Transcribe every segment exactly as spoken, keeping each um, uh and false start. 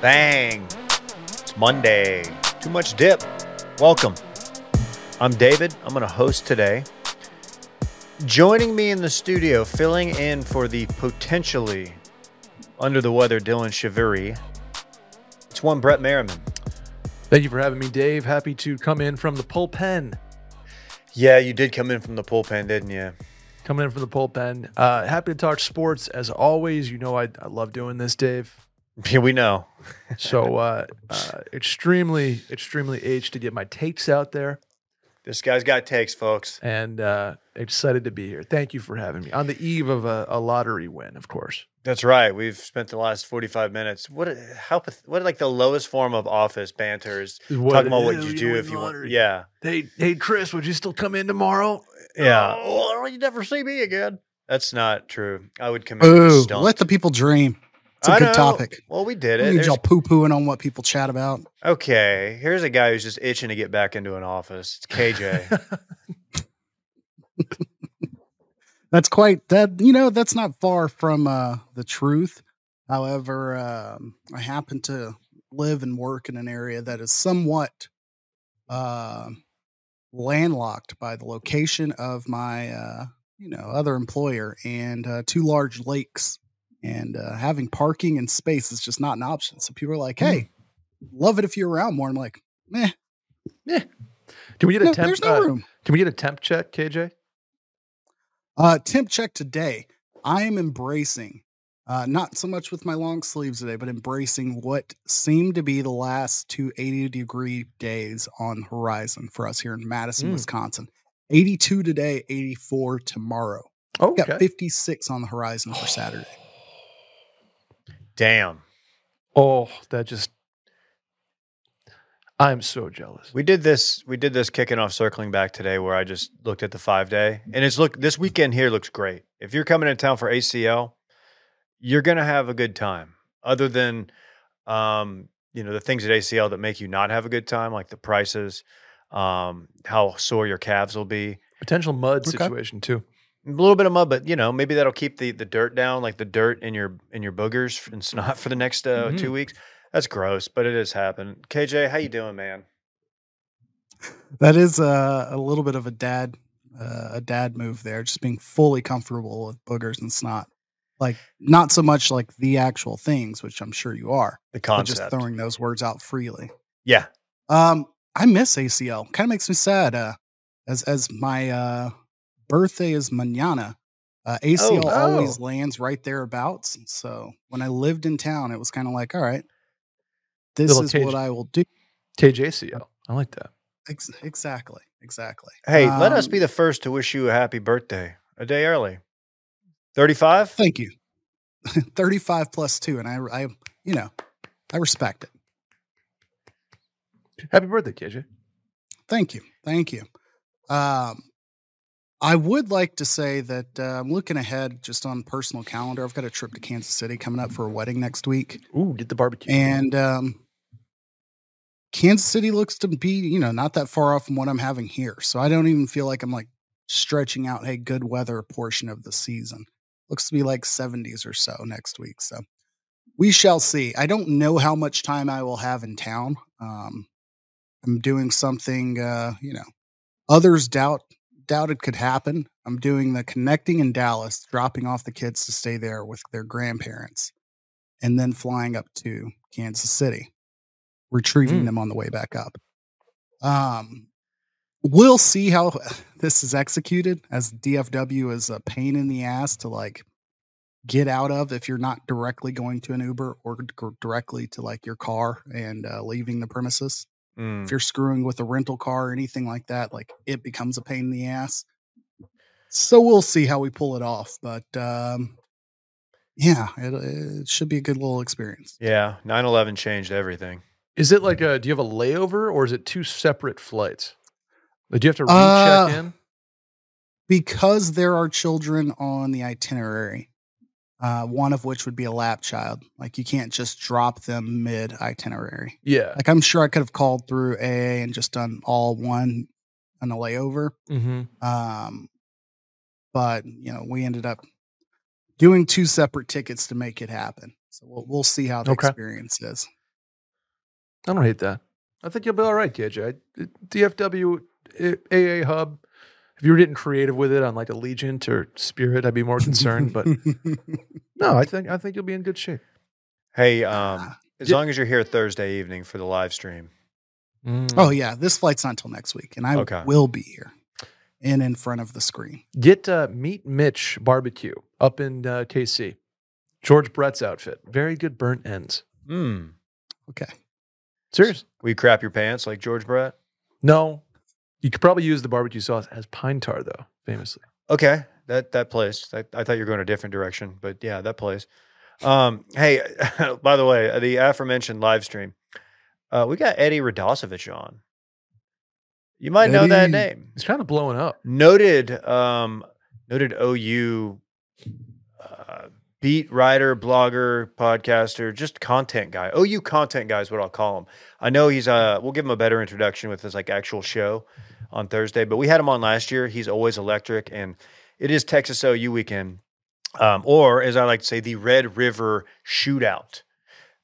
Dang. It's Monday. Too much dip. Welcome. I'm David. I'm going to host today. Joining me in the studio, filling in for the potentially under the weather Dylan Chiviri, it's one Brett Merriman. Thank you for having me, Dave. Happy to come in from the bullpen. Yeah, you did come in from the bullpen, didn't you? Coming in from the bullpen. Uh, happy to talk sports as always. You know, I, I love doing this, Dave. Yeah, we know. so, uh, uh, extremely, extremely aged to get my takes out there. This guy's got takes, folks. And uh, excited to be here. Thank you for having me. On the eve of a, a lottery win, of course. That's right. We've spent the last forty-five minutes. What, how, what, like the lowest form of office banter is what, talking about what you, you do if you lottery. want. Yeah. Hey, hey, Chris, would you still come in tomorrow? Yeah. Oh, you never see me again. That's not true. I would come in. Ooh, let the people dream. It's a I good know. topic. Well, we did it. We need y'all poo-pooing on what people chat about. Okay. Here's a guy who's just itching to get back into an office. It's K J. That's quite that, you know, that's not far from uh, the truth. However, um, I happen to live and work in an area that is somewhat uh, landlocked by the location of my, uh, you know, other employer and uh, two large lakes. And uh, having parking and space is just not an option. So people are like, hey, love it if you're around more. I'm like, meh. Yeah. Can we get a no, temp? There's no uh, room. Can we get a temp check, K J? Uh, temp check today. I am embracing, uh, not so much with my long sleeves today, but embracing what seemed to be the last two eighty degree days on the horizon for us here in Madison, mm. Wisconsin. eighty-two today, eighty-four tomorrow. Oh, okay. Got fifty-six on the horizon for Saturday. Damn. Oh, that just, I'm so jealous. We did this, we did this kicking off circling back today where I just looked at the five day and it's look, this weekend here looks great. If you're coming in town for A C L, you're going to have a good time other than, um, you know, the things at A C L that make you not have a good time, like the prices, um, how sore your calves will be. Potential mud okay. situation too. A little bit of mud, but you know, maybe that'll keep the, the dirt down, like the dirt in your in your boogers and snot for the next uh, mm-hmm. two weeks. That's gross, but it has happened. K J, how you doing, man? That is uh, a little bit of a dad uh, a dad move there, just being fully comfortable with boogers and snot. Like not so much like the actual things, which I'm sure you are. The concept, but just throwing those words out freely. Yeah, um, I miss A C L. Kind of makes me sad. Uh, as as my uh. Birthday is mañana. Uh, A C L oh, oh. always lands right thereabouts. So when I lived in town, it was kind of like, all right, this Little is T J, what I will do. T J C L. I like that. Ex- exactly. Exactly. Hey, um, let us be the first to wish you a happy birthday a day early. thirty-five? Thank you. thirty-five plus two. And I, I, you know, I respect it. Happy birthday, K J. Thank you. Thank you. Um, I would like to say that uh, I'm looking ahead just on personal calendar. I've got a trip to Kansas City coming up for a wedding next week. Ooh, get the barbecue. And um, Kansas City looks to be, you know, not that far off from what I'm having here. So I don't even feel like I'm like stretching out, hey, good weather portion of the season. Looks to be like seventies or so next week. So we shall see. I don't know how much time I will have in town. Um, I'm doing something, uh, you know, others doubt. doubt it could happen. I'm doing the connecting in Dallas, dropping off the kids to stay there with their grandparents, and then flying up to Kansas City, retrieving mm. them on the way back up. Um, we'll see how this is executed, as D F W is a pain in the ass to like get out of if you're not directly going to an Uber or directly to like your car and uh, leaving the premises. If you're screwing with a rental car or anything like that, like it becomes a pain in the ass. So we'll see how we pull it off. But um, yeah, it, it should be a good little experience. Yeah. nine eleven changed everything. Is it like a, do you have a layover or is it two separate flights? Do you have to recheck uh, in? Because there are children on the itinerary, uh, one of which would be a lap child. Like you can't just drop them mid itinerary. Yeah. Like I'm sure I could have called through A A and just done all one on a layover. Mm-hmm. Um, but you know, we ended up doing two separate tickets to make it happen. So we'll, we'll see how the okay. experience is. I don't hate that. I think you'll be all right, K J. D F W, A A Hub. If you were getting creative with it on like Allegiant or Spirit, I'd be more concerned. But no, I think I think you'll be in good shape. Hey, um, as Did, long as you're here Thursday evening for the live stream. Mm. Oh yeah, this flight's not until next week, and I okay. will be here and in front of the screen. Get uh, Meet Mitch Barbecue up in uh, K C. George Brett's outfit, very good burnt ends. Mm. Okay, serious? Will you crap your pants like George Brett? No. You could probably use the barbecue sauce as pine tar, though, famously. Okay, that that plays. I, I thought you were going a different direction, but yeah, that plays. Um, hey, by the way, the aforementioned live stream, uh, we got Eddie Radosevich on. You might Eddie, know that name. He's kind of blowing up. Noted, um, noted O U uh, beat writer, blogger, podcaster, just content guy. O U content guy is what I'll call him. I know he's. Uh, we'll give him a better introduction with his like actual show on Thursday, but we had him on last year. He's always electric, and it is Texas O U weekend, um, or as I like to say, the Red River Shootout,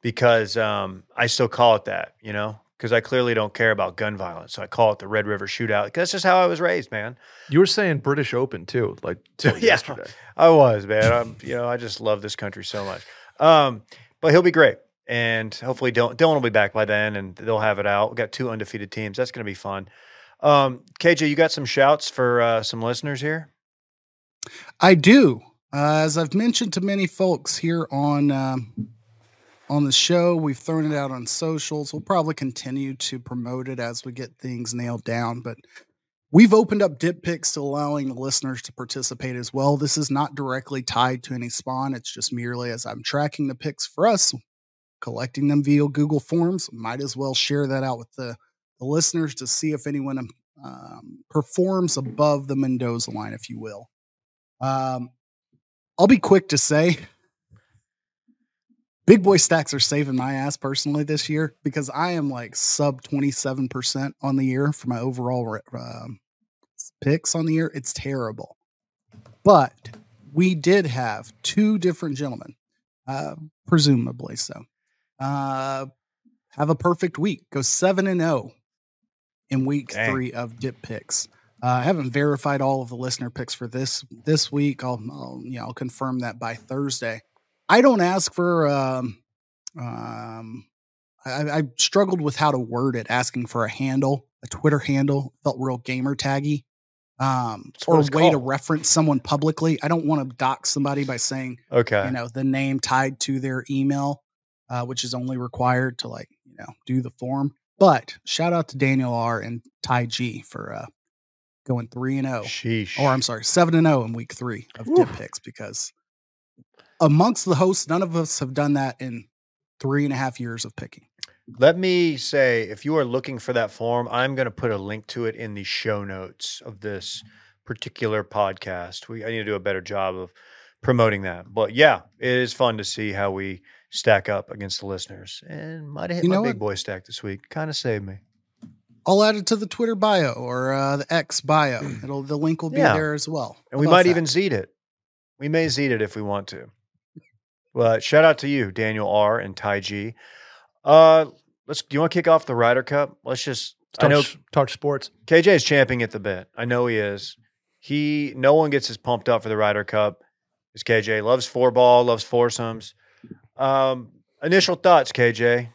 because um, I still call it that, you know, because I clearly don't care about gun violence, so I call it the Red River Shootout. That's just how I was raised, man. You were saying British Open too, like till yeah, yesterday. I was, man. I'm, you know, I just love this country so much. Um, but he'll be great. And hopefully Dylan will be back by then, and they'll have it out. We've got two undefeated teams. That's going to be fun. Um, K J, you got some shouts for uh, some listeners here? I do. Uh, as I've mentioned to many folks here on um, on the show, we've thrown it out on socials. We'll probably continue to promote it as we get things nailed down. But we've opened up dip picks to allowing listeners to participate as well. This is not directly tied to any spawn. It's just merely as I'm tracking the picks for us, collecting them via Google Forms. Might as well share that out with the, the listeners to see if anyone um, performs above the Mendoza line, if you will. Um, I'll be quick to say big boy stacks are saving my ass personally this year, because I am like sub twenty-seven percent on the year for my overall um, picks on the year. It's terrible. But we did have two different gentlemen, uh, presumably so. Uh, have a perfect week. Go seven and zero in week Dang. three of dip picks. Uh, I haven't verified all of the listener picks for this this week. I'll, I'll you know I'll confirm that by Thursday. I don't ask for um um. I, I struggled with how to word it. Asking for a handle, a Twitter handle, felt real gamer taggy. Um, or a way called. to reference someone publicly. I don't want to dox somebody by saying, okay, you know, the name tied to their email. Uh, which is only required to like, you know, do the form. But shout out to Daniel R and Ty G for uh, going three and oh, or I'm sorry, seven and oh in week three of Ooh. dip picks, because amongst the hosts, none of us have done that in three and a half years of picking. Let me say, if you are looking for that form, I'm going to put a link to it in the show notes of this particular podcast. We I need to do a better job of promoting that, but yeah, it is fun to see how we stack up against the listeners, and might have hit you my big what? boy stack this week. Kind of saved me. I'll add it to the Twitter bio or uh, the X bio. It'll the link will be yeah. there as well. And How we might that? even Z'd it. We may Z'd it if we want to. Well, shout out to you, Daniel R and Ty G. Uh, let's. Do you want to kick off the Ryder Cup? Let's just talk, I know, talk sports. K J is champing at the bit. I know he is. He no one gets as pumped up for the Ryder Cup as K J. Loves four ball. Loves foursomes. Um, initial thoughts, K J,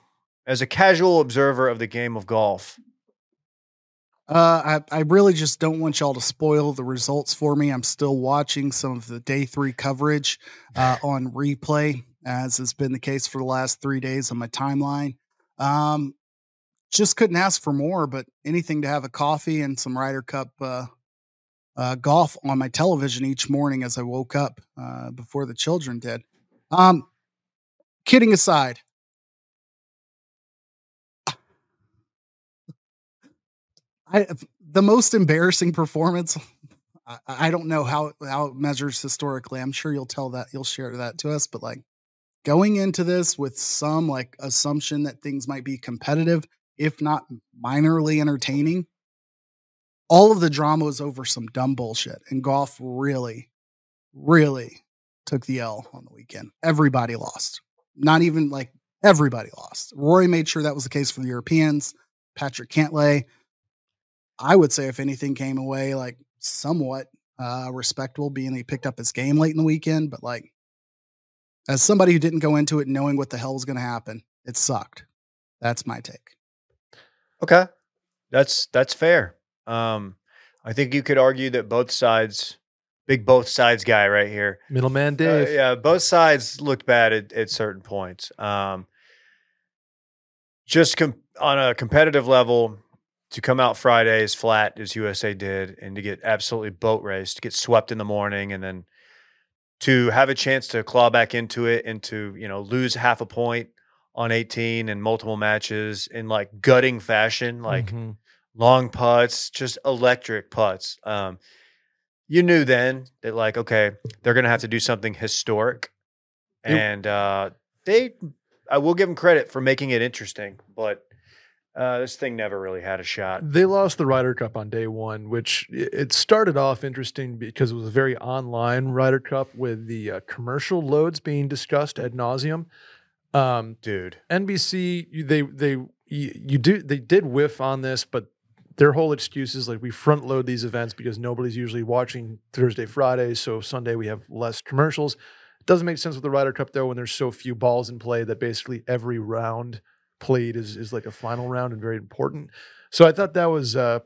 as a casual observer of the game of golf. Uh, I, I really just don't want y'all to spoil the results for me. I'm still watching some of the day three coverage, uh, on replay, as has been the case for the last three days on my timeline. Um, just couldn't ask for more, but anything to have a coffee and some Ryder Cup, uh, uh, golf on my television each morning as I woke up, uh, before the children did. Um, Kidding aside, I, the most embarrassing performance, I, I don't know how, how it measures historically. I'm sure you'll tell that you'll share that to us, but like going into this with some like assumption that things might be competitive, if not minorly entertaining, all of the drama was over some dumb bullshit, and golf really, really took the L on the weekend. Everybody lost. Not even like Everybody lost. Rory made sure that was the case for the Europeans. Patrick Cantlay, I would say, if anything, came away like somewhat uh, respectable, being he picked up his game late in the weekend. But like, as somebody who didn't go into it knowing what the hell was going to happen, it sucked. That's my take. Okay, that's that's fair. Um, I think you could argue that both sides, big both sides guy right here, middleman Dave. Uh, yeah, both sides looked bad at, at certain points. Um, just com- on a competitive level, to come out Friday as flat as U S A did, and to get absolutely boat raced, to get swept in the morning, and then to have a chance to claw back into it, and to, you know, lose half a point on eighteen and multiple matches in like gutting fashion, like mm-hmm. long putts, just electric putts. Um, you knew then that like, okay, they're going to have to do something historic. Yep. And uh, they, I will give them credit for making it interesting, but uh, this thing never really had a shot. They lost the Ryder Cup on day one, which it started off interesting because it was a very online Ryder Cup with the uh, commercial loads being discussed ad nauseum. Um, dude, N B C, they, they, you, you do, they did whiff on this, but their whole excuse is like, we front load these events because nobody's usually watching Thursday, Friday. So Sunday we have less commercials. It doesn't make sense with the Ryder Cup though, when there's so few balls in play that basically every round played is, is like a final round and very important. So I thought that was, uh,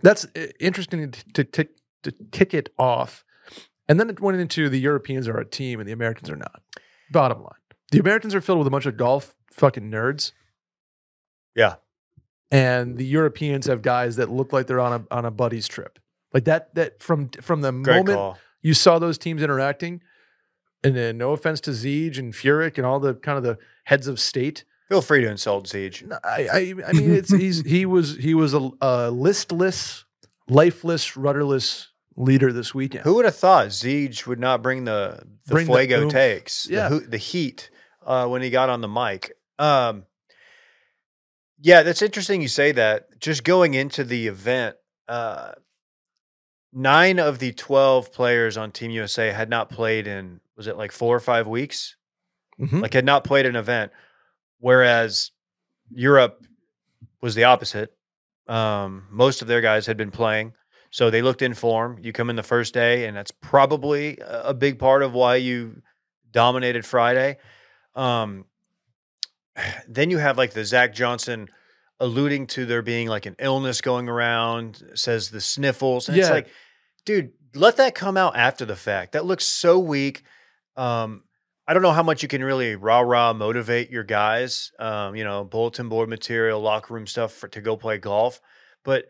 that's interesting to tick, to tick it off. And then it went into the Europeans are a team and the Americans are not. Bottom line. The Americans are filled with a bunch of golf fucking nerds. Yeah. And the Europeans have guys that look like they're on a on a buddy's trip. Like that that from from the Great moment call. You saw those teams interacting, and then no offense to Ziege and Furyk and all the kind of the heads of state. Feel free to insult Ziege. No, I, I I mean it's he's he was he was a, a listless, lifeless, rudderless leader this weekend. Who would have thought Ziege would not bring the, the bring fuego the takes, yeah. the, the heat uh, when he got on the mic? Um, yeah, that's interesting you say that. Just going into the event, uh, nine of the twelve players on Team U S A had not played in, was it like four or five weeks? Mm-hmm. Like had not played an event, whereas Europe was the opposite. Um, most of their guys had been playing. So they looked in form. You come in the first day, and that's probably a big part of why you dominated Friday. Um, then you have like the Zach Johnson alluding to there being like an illness going around, says the sniffles. And yeah. It's like, dude, let that come out after the fact. That looks so weak. Um, I don't know how much you can really rah-rah motivate your guys, um, you know, bulletin board material, locker room stuff for, to go play golf. But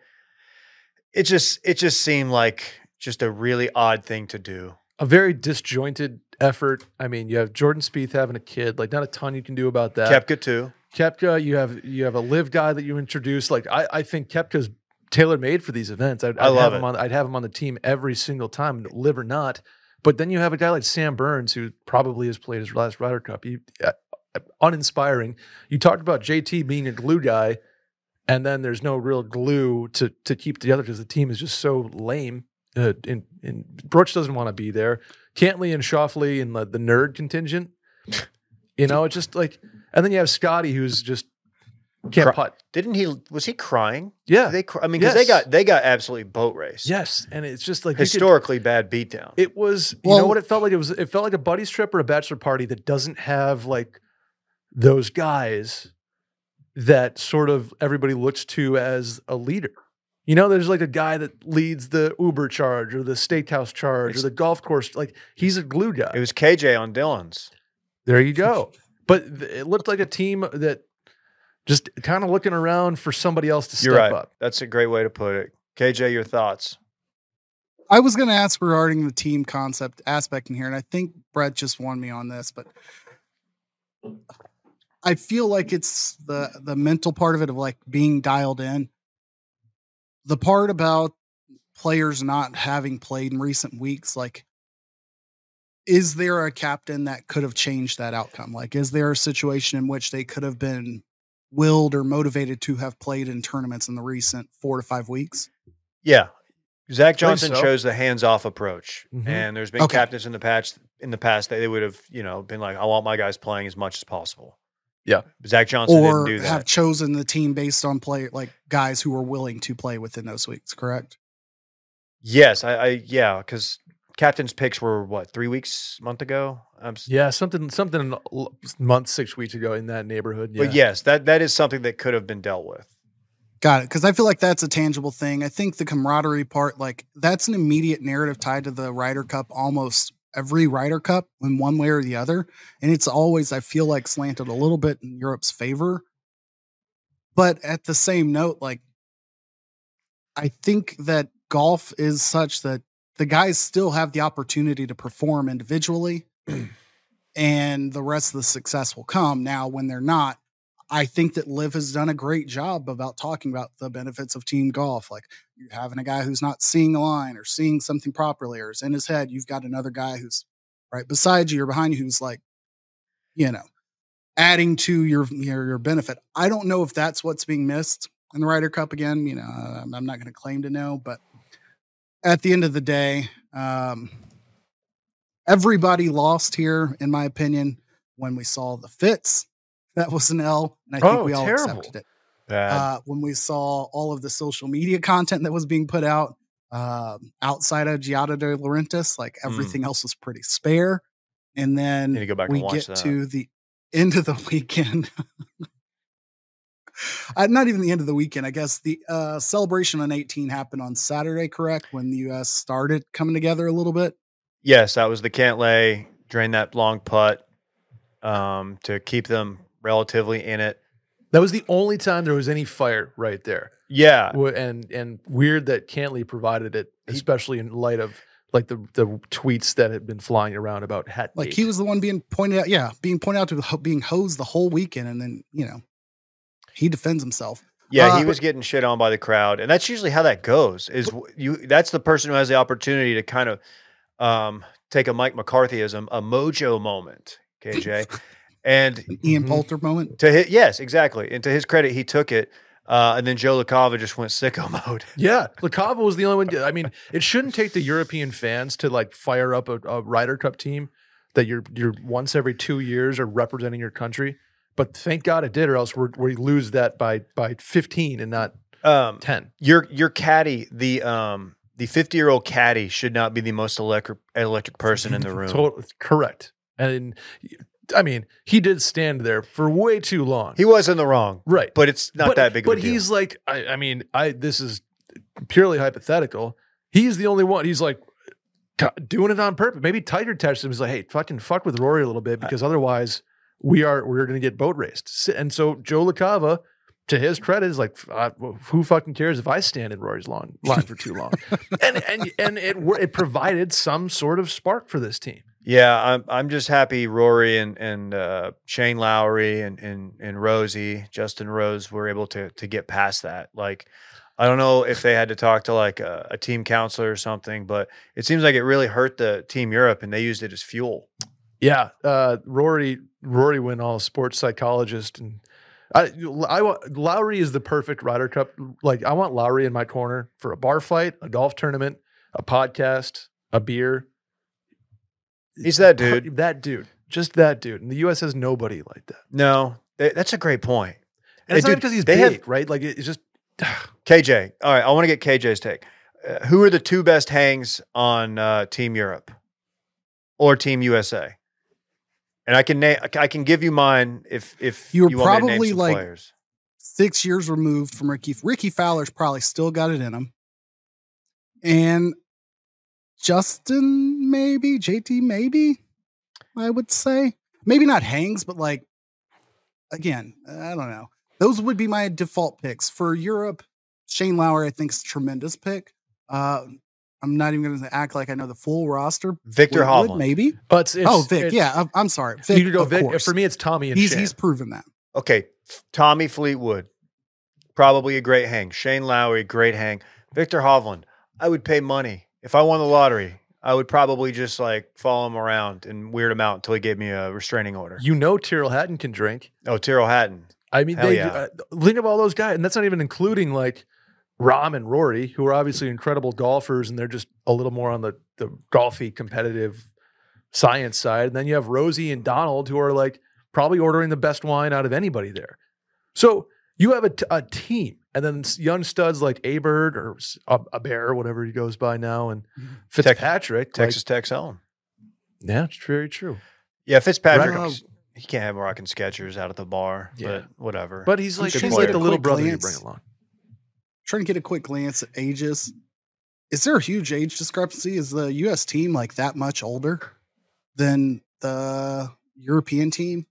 – It just it just seemed like just a really odd thing to do. A very disjointed effort. I mean, you have Jordan Spieth having a kid. Like, not a ton you can do about that. Koepka too. Koepka, you have you have a live guy that you introduced. Like, I, I think Koepka's tailor made for these events. I'd, I'd I love have him it. On, I'd have him on the team every single time, live or not. But then you have a guy like Sam Burns, who probably has played his last Ryder Cup. He, uh, uninspiring. You talked about J T being a glue guy. And then there's no real glue to to keep together because the team is just so lame. Uh, and, and Brooks doesn't want to be there. Cantley and Schauffele and the, the nerd contingent. You know, it's just like... And then you have Scotty who's just can't Cry- putt. Didn't he... Was he crying? Yeah. Did they cry? I mean, because yes. they got they got absolutely boat raced. Yes. And it's just like... Historically could, bad beatdown. It was... You well, know what it felt like? It was. It felt like a buddy's trip or a bachelor party that doesn't have like those guys... that sort of everybody looks to as a leader. You know, there's like a guy that leads the Uber charge or the steakhouse charge it's, or the golf course. Like, he's a glue guy. It was K J on Dylan's. There you go. But th- it looked like a team that just kind of looking around for somebody else to step right. up. That's a great way to put it. K J, your thoughts? I was going to ask regarding the team concept aspect in here, and I think Brett just won me on this, but... I feel like it's the, the mental part of it of like being dialed in. The part about players not having played in recent weeks, like, is there a captain that could have changed that outcome? Like, is there a situation in which they could have been willed or motivated to have played in tournaments in the recent four to five weeks? Yeah. Zach Johnson so. chose the hands-off approach, mm-hmm. and there's been okay. captains in the past, in the past that they would have, you know, been like, I want my guys playing as much as possible. Yeah. Zach Johnson didn't do that. Or have chosen the team based on play, like guys who were willing to play within those weeks, correct? Yes. I, I yeah, because captain's picks were what, three weeks, month ago? I'm st- yeah, something something month, six weeks ago in that neighborhood. Yeah. But yes, that that is something that could have been dealt with. Got it. Because I feel like that's a tangible thing. I think the camaraderie part, like that's an immediate narrative tied to the Ryder Cup almost every Ryder Cup in one way or the other. And it's always, I feel like, slanted a little bit in Europe's favor. But at the same note, like, I think that golf is such that the guys still have the opportunity to perform individually and the rest of the success will come. Now, when they're not, I think that Liv has done a great job about talking about the benefits of team golf. Like you're having a guy who's not seeing a line or seeing something properly or is in his head. You've got another guy who's right beside you or behind you who's like, you know, adding to your, your, your benefit. I don't know if that's what's being missed in the Ryder Cup again. You know, I'm not going to claim to know, but at the end of the day, um, everybody lost here, in my opinion, when we saw the fits. That was an L, and I think oh, we all terrible. accepted it. Uh, when we saw all of the social media content that was being put out uh, outside of Giada De Laurentiis, like everything mm. else was pretty spare. And then go back we and get that. to the end of the weekend. uh, not even the end of the weekend, I guess. The uh, celebration on eighteen happened on Saturday, correct? When the U S started coming together a little bit? Yes, that was the Cantlay, drain that long putt um, to keep them relatively in it. That was the only time there was any fire right there. Yeah. And and weird that Cantlay provided it, especially in light of like the, the tweets that had been flying around about Hat. Like he was the one being pointed out. Yeah. Being pointed out to the, being hosed the whole weekend. And then, you know, he defends himself. Yeah. Uh, he was getting shit on by the crowd. And that's usually how that goes is but, you, that's the person who has the opportunity to kind of um, take a Mike McCarthyism, a mojo moment. K J. And an Ian Poulter moment to hit. Yes, exactly. And to his credit, he took it. Uh, and then Joe LaCava just went sicko mode. Yeah. LaCava was the only one. I mean, it shouldn't take the European fans to like fire up a, a Ryder Cup team that you're, you're once every two years are representing your country, but thank God it did, or else we're, we lose that by, by fifteen and not um, ten. Your, your caddy, the, um, the fifty year old caddy should not be the most electric electric person in the room. Total, correct. And I mean, he did stand there for way too long. He was in the wrong. Right. But it's not but, that big of a deal. But he's like, I, I mean, I this is purely hypothetical. He's the only one. He's like t- doing it on purpose. Maybe Tiger touched him. He's like, hey, fucking fuck with Rory a little bit because otherwise we are, we're going to get boat raced. And so Joe LaCava, to his credit, is like, who fucking cares if I stand in Rory's lawn, line for too long? and and and it it provided some sort of spark for this team. Yeah, I'm I'm just happy Rory and and uh, Shane Lowry and and and Rosie, Justin Rose, were able to to get past that. Like, I don't know if they had to talk to like a, a team counselor or something, but it seems like it really hurt the Team Europe, and they used it as fuel. Yeah, uh, Rory Rory went all sports psychologist, and I I want Lowry is the perfect Ryder Cup. Like, I want Lowry in my corner for a bar fight, a golf tournament, a podcast, a beer. He's that dude. That dude. Just that dude. And the U S has nobody like that. No, they, that's a great point. And hey, it's dude, not because he's big, have, right? Like, it's just... K J. All right, I want to get K J's take. Uh, who are the two best hangs on uh, Team Europe or Team U S A? And I can na- I can give you mine if, if you, were you want me to name some like players. Six years removed from Ricky. Ricky Fowler's probably still got it in him. And... Justin, maybe J T, maybe I would say maybe not hangs, but like, again, I don't know. Those would be my default picks for Europe. Shane Lowry, I think, is a tremendous pick. Uh, I'm not even going to act like I know the full roster. Victor Hovland, maybe. But it's, it's, oh, Vic. It's, yeah, I'm, I'm sorry. Vic, you go Vic. Course. For me, it's Tommy and he's, Shane. He's proven that. Okay, Tommy Fleetwood, probably a great hang. Shane Lowry, great hang. Victor Hovland, I would pay money. If I won the lottery, I would probably just like follow him around and weird him out until he gave me a restraining order. You know, Tyrrell Hatton can drink. Oh, Tyrrell Hatton. I mean, Hell they yeah. uh, think of all those guys, and that's not even including like Rahm and Rory, who are obviously incredible golfers, and they're just a little more on the the golfy competitive science side. And then you have Rosie and Donald, who are like probably ordering the best wine out of anybody there. So you have a, t- a team, and then young studs like Abert or a, a Bear, whatever he goes by now, and Fitzpatrick. Tex- like, Texas Tech's home. Yeah, it's very true. Yeah, Fitzpatrick, right, he can't have rocking Skechers out at the bar, yeah. but whatever. But he's like, he's like the little brother glance. you bring along. Trying to get a quick glance at ages. Is there a huge age discrepancy? Is the U S team like that much older than the European team?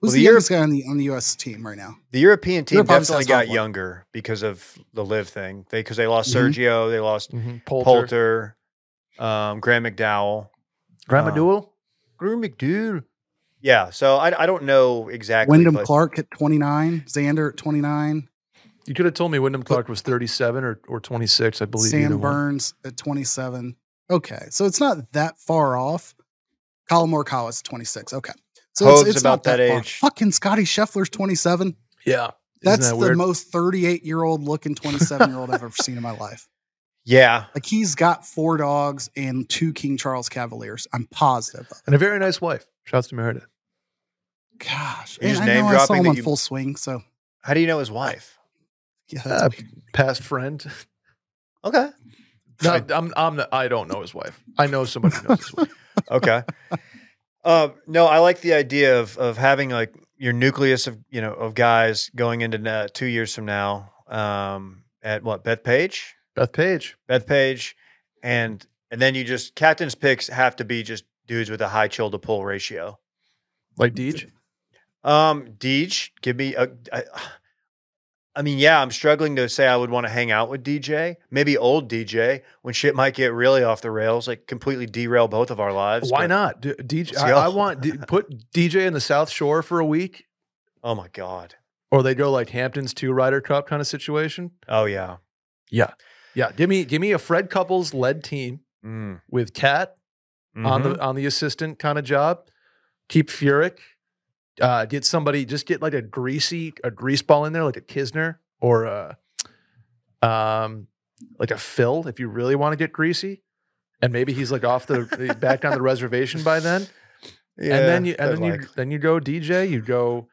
Who's well, the, the youngest Euro- guy on the, on the U S team right now? The European team Europe definitely got younger one. because of the live thing. They because they lost mm-hmm. Sergio, they lost mm-hmm. Poulter, Poulter um, Graham McDowell, Graham McDowell, um, Graham McDowell. Yeah, so I I don't know exactly. Wyndham but- Clark at twenty-nine, Xander at twenty-nine. You could have told me Wyndham Clark was thirty-seven or, or twenty-six, I believe. Sam Burns one. at twenty-seven. Okay, so it's not that far off. Colin Morikawa's twenty-six. Okay. So Hove's it's, it's about not that, that age. Far. Fucking Scotty Scheffler's twenty-seven. Yeah. That's that the most thirty-eight-year-old looking twenty-seven-year-old I've ever seen in my life. Yeah. Like, he's got four dogs and two King Charles Cavaliers. I'm positive. And a very nice wife. Shouts to Meredith. Gosh. And I know I saw him on you... Full Swing, so. How do you know his wife? Yeah, uh, past friend. Okay. No, I'm, I'm not, I don't know his wife. I know somebody who knows his wife. Okay. Uh, no, I like the idea of of having like your nucleus of you know of guys going into uh, two years from now um, at what Bethpage, Bethpage, Bethpage, and and then you just captain's picks have to be just dudes with a high chill to pull ratio, like Deej. Um, Deej, give me a. I, I mean, yeah, I'm struggling to say I would want to hang out with D J. Maybe old D J when shit might get really off the rails, like completely derail both of our lives. Why not? D- DJ, I, I want d- put D J in the South Shore for a week. Oh my God. Or they go like Hamptons two Ryder Cup kind of situation. Oh yeah. Yeah. Yeah. Give me, give me a Fred Couples led team mm. with Cat mm-hmm. on the, on the assistant kind of job. Keep Furyk. Uh, get somebody, just get like a greasy, a grease ball in there, like a Kisner or a, um, like a Phil, if you really want to get greasy, and maybe he's like off the back on the reservation by then. Yeah, and then you, and then like. you, then you go D J, you go,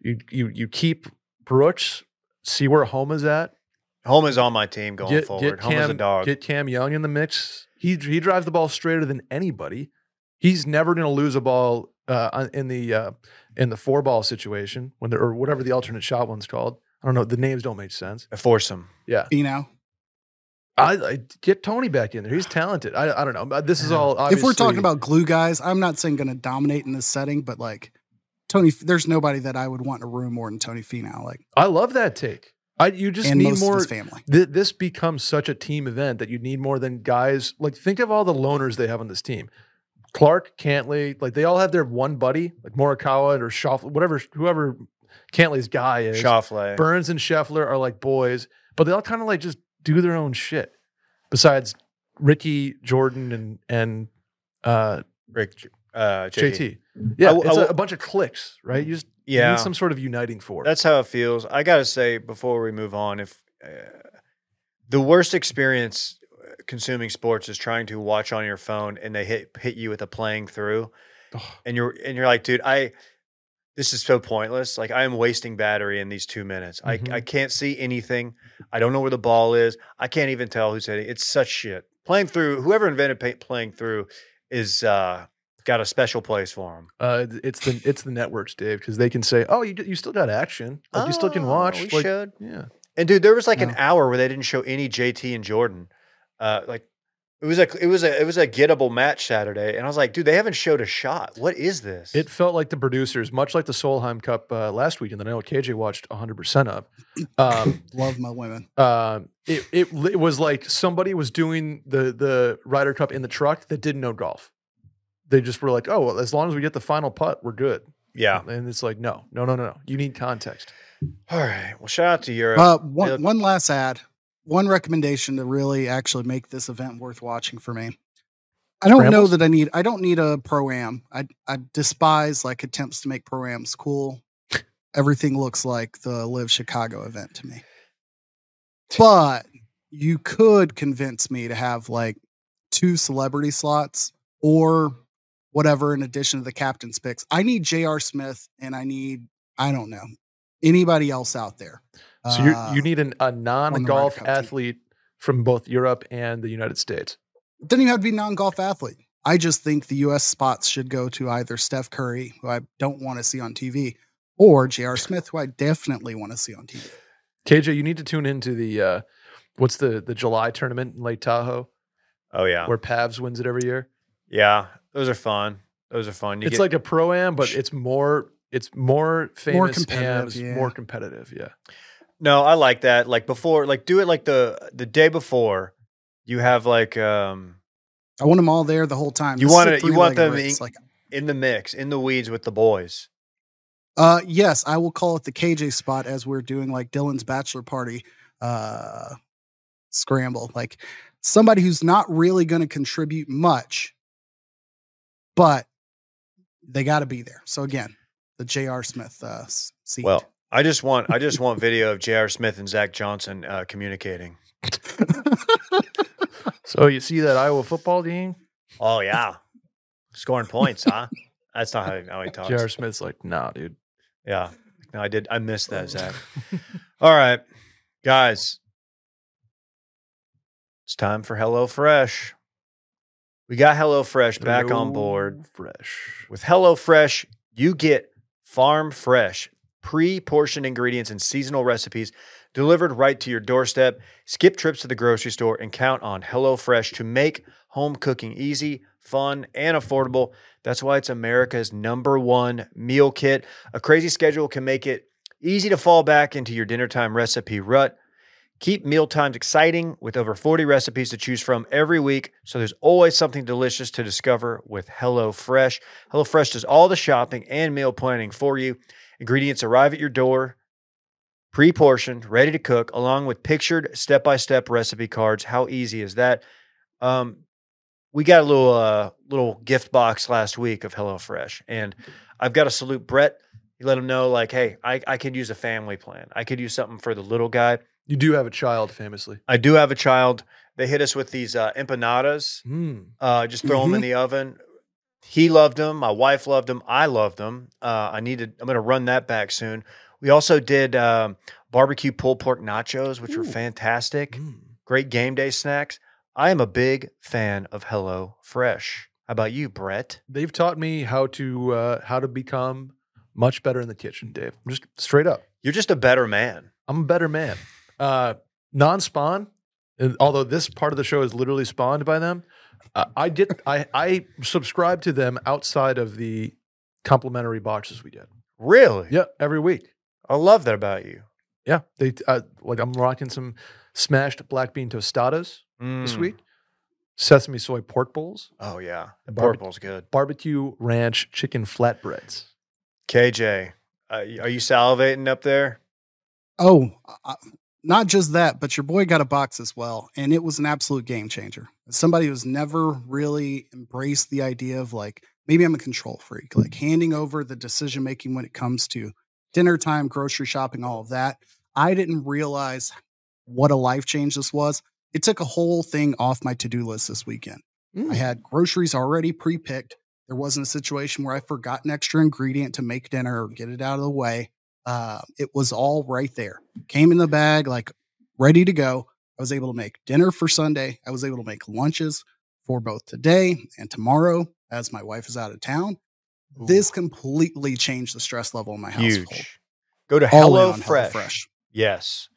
you you you keep Brooks, see where Homa's at. Homa's on my team going get, forward. Get Homa's Cam, a dog. Get Cam Young in the mix. He he drives the ball straighter than anybody. He's never going to lose a ball. Uh, in the uh, in the four ball situation, when there or whatever the alternate shot one's called, I don't know. The names don't make sense. A foursome, yeah. You know, I, I get Tony back in there. He's talented. I I don't know. This is all. Obviously, if we're talking about glue guys, I'm not saying going to dominate in this setting, but like Tony, there's nobody that I would want in a room more than Tony Finau. Like I love that take. I you just and need most more of his family. Th- this becomes such a team event that you need more than guys. Like think of all the loners they have on this team. Clark, Cantley, like they all have their one buddy, like Morikawa or Schauffele, whatever, whoever Cantley's guy is. Schauffele. Burns and Scheffler are like boys, but they all kind of like just do their own shit. Besides Ricky, Jordan, and and uh, Rick, uh, J T. J T. Yeah, I, I, it's a, a bunch of cliques, right? You just yeah. you need some sort of uniting force. That's how it feels. I gotta say before we move on, if uh, the worst experience consuming sports is trying to watch on your phone and they hit hit you with a playing through oh. and you're and you're like, dude, I this is so pointless. Like I am wasting battery in these two minutes. Mm-hmm. I, I can't see anything. I don't know where the ball is. I can't even tell who's hitting. It's such shit. Playing through, whoever invented pay, playing through is uh, got a special place for them. Uh, it's the it's the networks, Dave, because they can say, oh, you you still got action. Like, oh, you still can watch. We like, should. Yeah. And dude, there was like no. an hour where they didn't show any J T and Jordan. Uh, like it was a it was a it was a gettable match Saturday, and I was like, dude, they haven't showed a shot. What is this? It felt like the producers, much like the Solheim Cup uh, last weekend that I know K J watched one hundred percent of. Um, Love my women. Uh, it, it it was like somebody was doing the the Ryder Cup in the truck that didn't know golf. They just were like, oh, well, as long as we get the final putt, we're good. Yeah, and it's like, no, no, no, no, no. You need context. All right. Well, shout out to Europe. Uh, one, look- one last ad. One recommendation to really actually make this event worth watching for me. I don't Rambles? know that I need, I don't need a pro-am. I I despise like attempts to make pro-ams cool. Everything looks like the Live Chicago event to me, but you could convince me to have like two celebrity slots or whatever in addition to the captain's picks. I need J R. Smith, and I need, I don't know, anybody else out there. So uh, you need an, a non-golf athlete team from both Europe and the United States. It doesn't even have to be a non-golf athlete. I just think the U S spots should go to either Steph Curry, who I don't want to see on T V, or J R. Smith, who I definitely want to see on T V. K J, you need to tune into the, uh, what's the, the July tournament in Lake Tahoe? Oh, yeah. Where Pavs wins it every year. Yeah. Those are fun. Those are fun. You it's get, like a pro-am, but it's more, it's more famous. More competitive. Ams, yeah. More competitive. Yeah. No, I like that. Like before, like do it like the, the day before you have like, um, I want them all there the whole time. You this want it, you want them in, like, in the mix, in the weeds with the boys. Uh, yes, I will call it the K J spot as we're doing like Dylan's bachelor party uh, scramble. Like somebody who's not really going to contribute much, but they got to be there. So again, the J R. Smith uh, seat. Well, I just want I just want video of J R. Smith and Zach Johnson uh, communicating. So you see that Iowa football team? Oh yeah, scoring points, huh? That's not how, how he talks. J R. Smith's like, nah, dude. Yeah, no, I did. I missed that, Zach. All right, guys, it's time for HelloFresh. We got HelloFresh back Hello on board. Fresh with HelloFresh, you get farm fresh, pre-portioned ingredients and seasonal recipes delivered right to your doorstep. Skip trips to the grocery store and count on HelloFresh to make home cooking easy, fun, and affordable. That's why it's America's number one meal kit. A crazy schedule can make it easy to fall back into your dinnertime recipe rut. Keep mealtimes exciting with over forty recipes to choose from every week, so there's always something delicious to discover with HelloFresh. HelloFresh does all the shopping and meal planning for you. Ingredients arrive at your door, pre-portioned, ready to cook, along with pictured step-by-step recipe cards. How easy is that? Um, we got a little uh, little gift box last week of HelloFresh, and I've got to salute Brett. You let him know, like, hey, I, I could use a family plan. I could use something for the little guy. You do have a child, famously. I do have a child. They hit us with these uh, empanadas. Mm. Uh, just throw mm-hmm. them in the oven. He loved them. My wife loved them. I loved them. Uh, I needed. I'm going to run that back soon. We also did um, barbecue pulled pork nachos, which Ooh. were fantastic. Mm. Great game day snacks. I am a big fan of HelloFresh. How about you, Brett? They've taught me how to uh, how to become much better in the kitchen, Dave. I'm just straight up. You're just a better man. I'm a better man. Uh, non-spawn, and although this part of the show is literally spawned by them, uh, I did. I I subscribe to them outside of the complimentary boxes we did. Really? Yeah, every week. I love that about you. Yeah, they uh, like I'm rocking some smashed black bean tostadas mm. this week, sesame soy pork bowls. Oh yeah, the pork barbe- bowl's good. Barbecue ranch chicken flatbreads. K J, uh, are you salivating up there? Oh, uh, not just that, but your boy got a box as well, and it was an absolute game changer. As somebody who's never really embraced the idea of like, maybe I'm a control freak, like handing over the decision making when it comes to dinner time, grocery shopping, all of that. I didn't realize what a life change this was. It took a whole thing off my to-do list this weekend. Mm. I had groceries already pre-picked. There wasn't a situation where I forgot an extra ingredient to make dinner or get it out of the way. Uh, it was all right there. Came in the bag, like ready to go. I was able to make dinner for Sunday. I was able to make lunches for both today and tomorrow, as my wife is out of town. Ooh. This completely changed the stress level in my household. Huge. Go to HelloFresh. HelloFresh. Yes.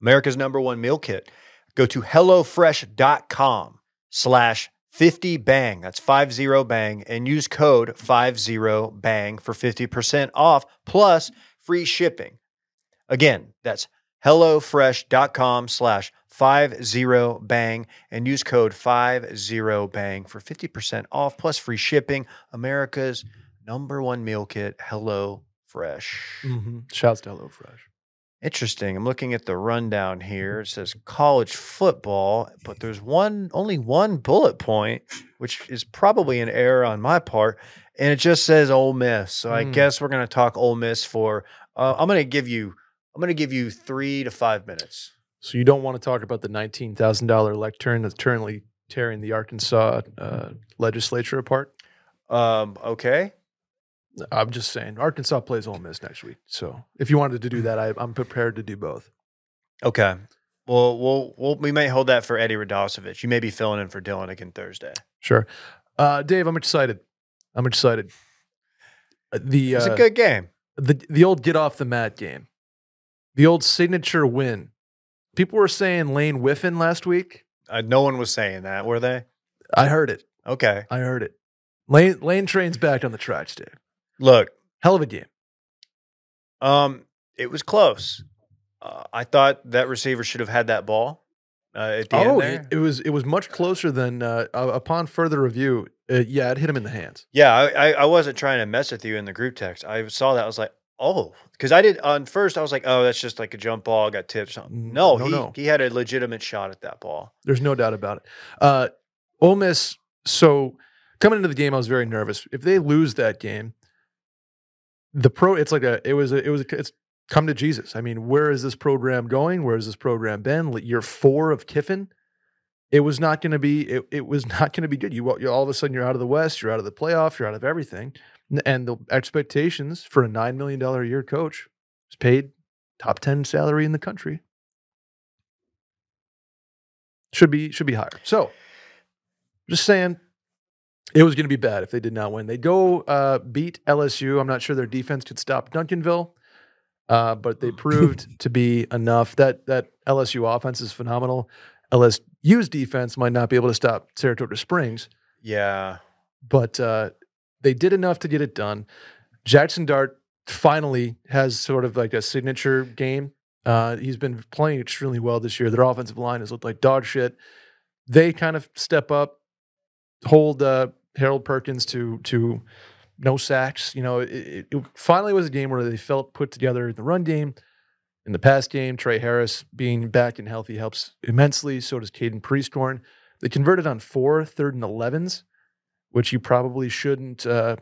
America's number one meal kit. Go to HelloFresh.com slash 50BANG. That's five zero bang. And use code five zero bang for fifty percent off plus free shipping. Again, that's HelloFresh.com slash 50BANG and use code five zero bang for fifty percent off plus free shipping. America's number one meal kit, HelloFresh. Mm-hmm. Shouts to HelloFresh. Interesting. I'm looking at the rundown here. It says college football, but there's one, only one bullet point, which is probably an error on my part, and it just says Ole Miss. So mm. I guess we're going to talk Ole Miss for uh, I'm going to give you I'm going to give you three to five minutes. So you don't want to talk about the nineteen thousand dollars lectern that's currently tearing the Arkansas uh, legislature apart? Um, okay. I'm just saying, Arkansas plays Ole Miss next week. So if you wanted to do that, I, I'm prepared to do both. Okay. Well, we'll, we'll we may hold that for Eddie Radosovich. You may be filling in for Dylan again Thursday. Sure. Uh, Dave, I'm excited. I'm excited. The, it's uh, a good game. The, the old get off the mat game. The old signature win. People were saying Lane Whiffen last week. Uh, no one was saying that, were they? I heard it. Okay. I heard it. Lane, Lane Train's back on the tracks, Dave. Look, hell of a game. Um, it was close. Uh, I thought that receiver should have had that ball. Uh, at the oh, end there. It, it was it was much closer than uh, upon further review. Uh, yeah, it hit him in the hands. Yeah, I, I I wasn't trying to mess with you in the group text. I saw that. I was like, oh, because I did on first. I was like, oh, that's just like a jump ball, got tipped. Something. No, no, he no. he had a legitimate shot at that ball. There's no doubt about it. Uh, Ole Miss. So coming into the game, I was very nervous. If they lose that game. The pro, it's like a, it was, a, it was, a, it's come to Jesus. I mean, where is this program going? Where has this program been? Year four of Kiffin, it was not going to be, it, it was not going to be good. You, you all of a sudden you're out of the West, you're out of the playoff, you're out of everything, and the expectations for a nine million dollar a year coach was paid top ten salary in the country. Should be should be higher. So, just saying. It was going to be bad if they did not win. They go uh, beat L S U. I'm not sure their defense could stop Duncanville, uh, but they proved to be enough. That that L S U offense is phenomenal. L S U's defense might not be able to stop Saratoga Springs. Yeah. But uh, they did enough to get it done. Jackson Dart finally has sort of like a signature game. Uh, he's been playing extremely well this year. Their offensive line has looked like dog shit. They kind of step up, hold uh, – Harold Perkins to to no sacks. You know, it, it finally was a game where they felt put together in the run game. In the pass game, Trey Harris being back and healthy helps immensely. So does Caden Priestcorn. They converted on four third and elevens, which you probably shouldn't. Uh,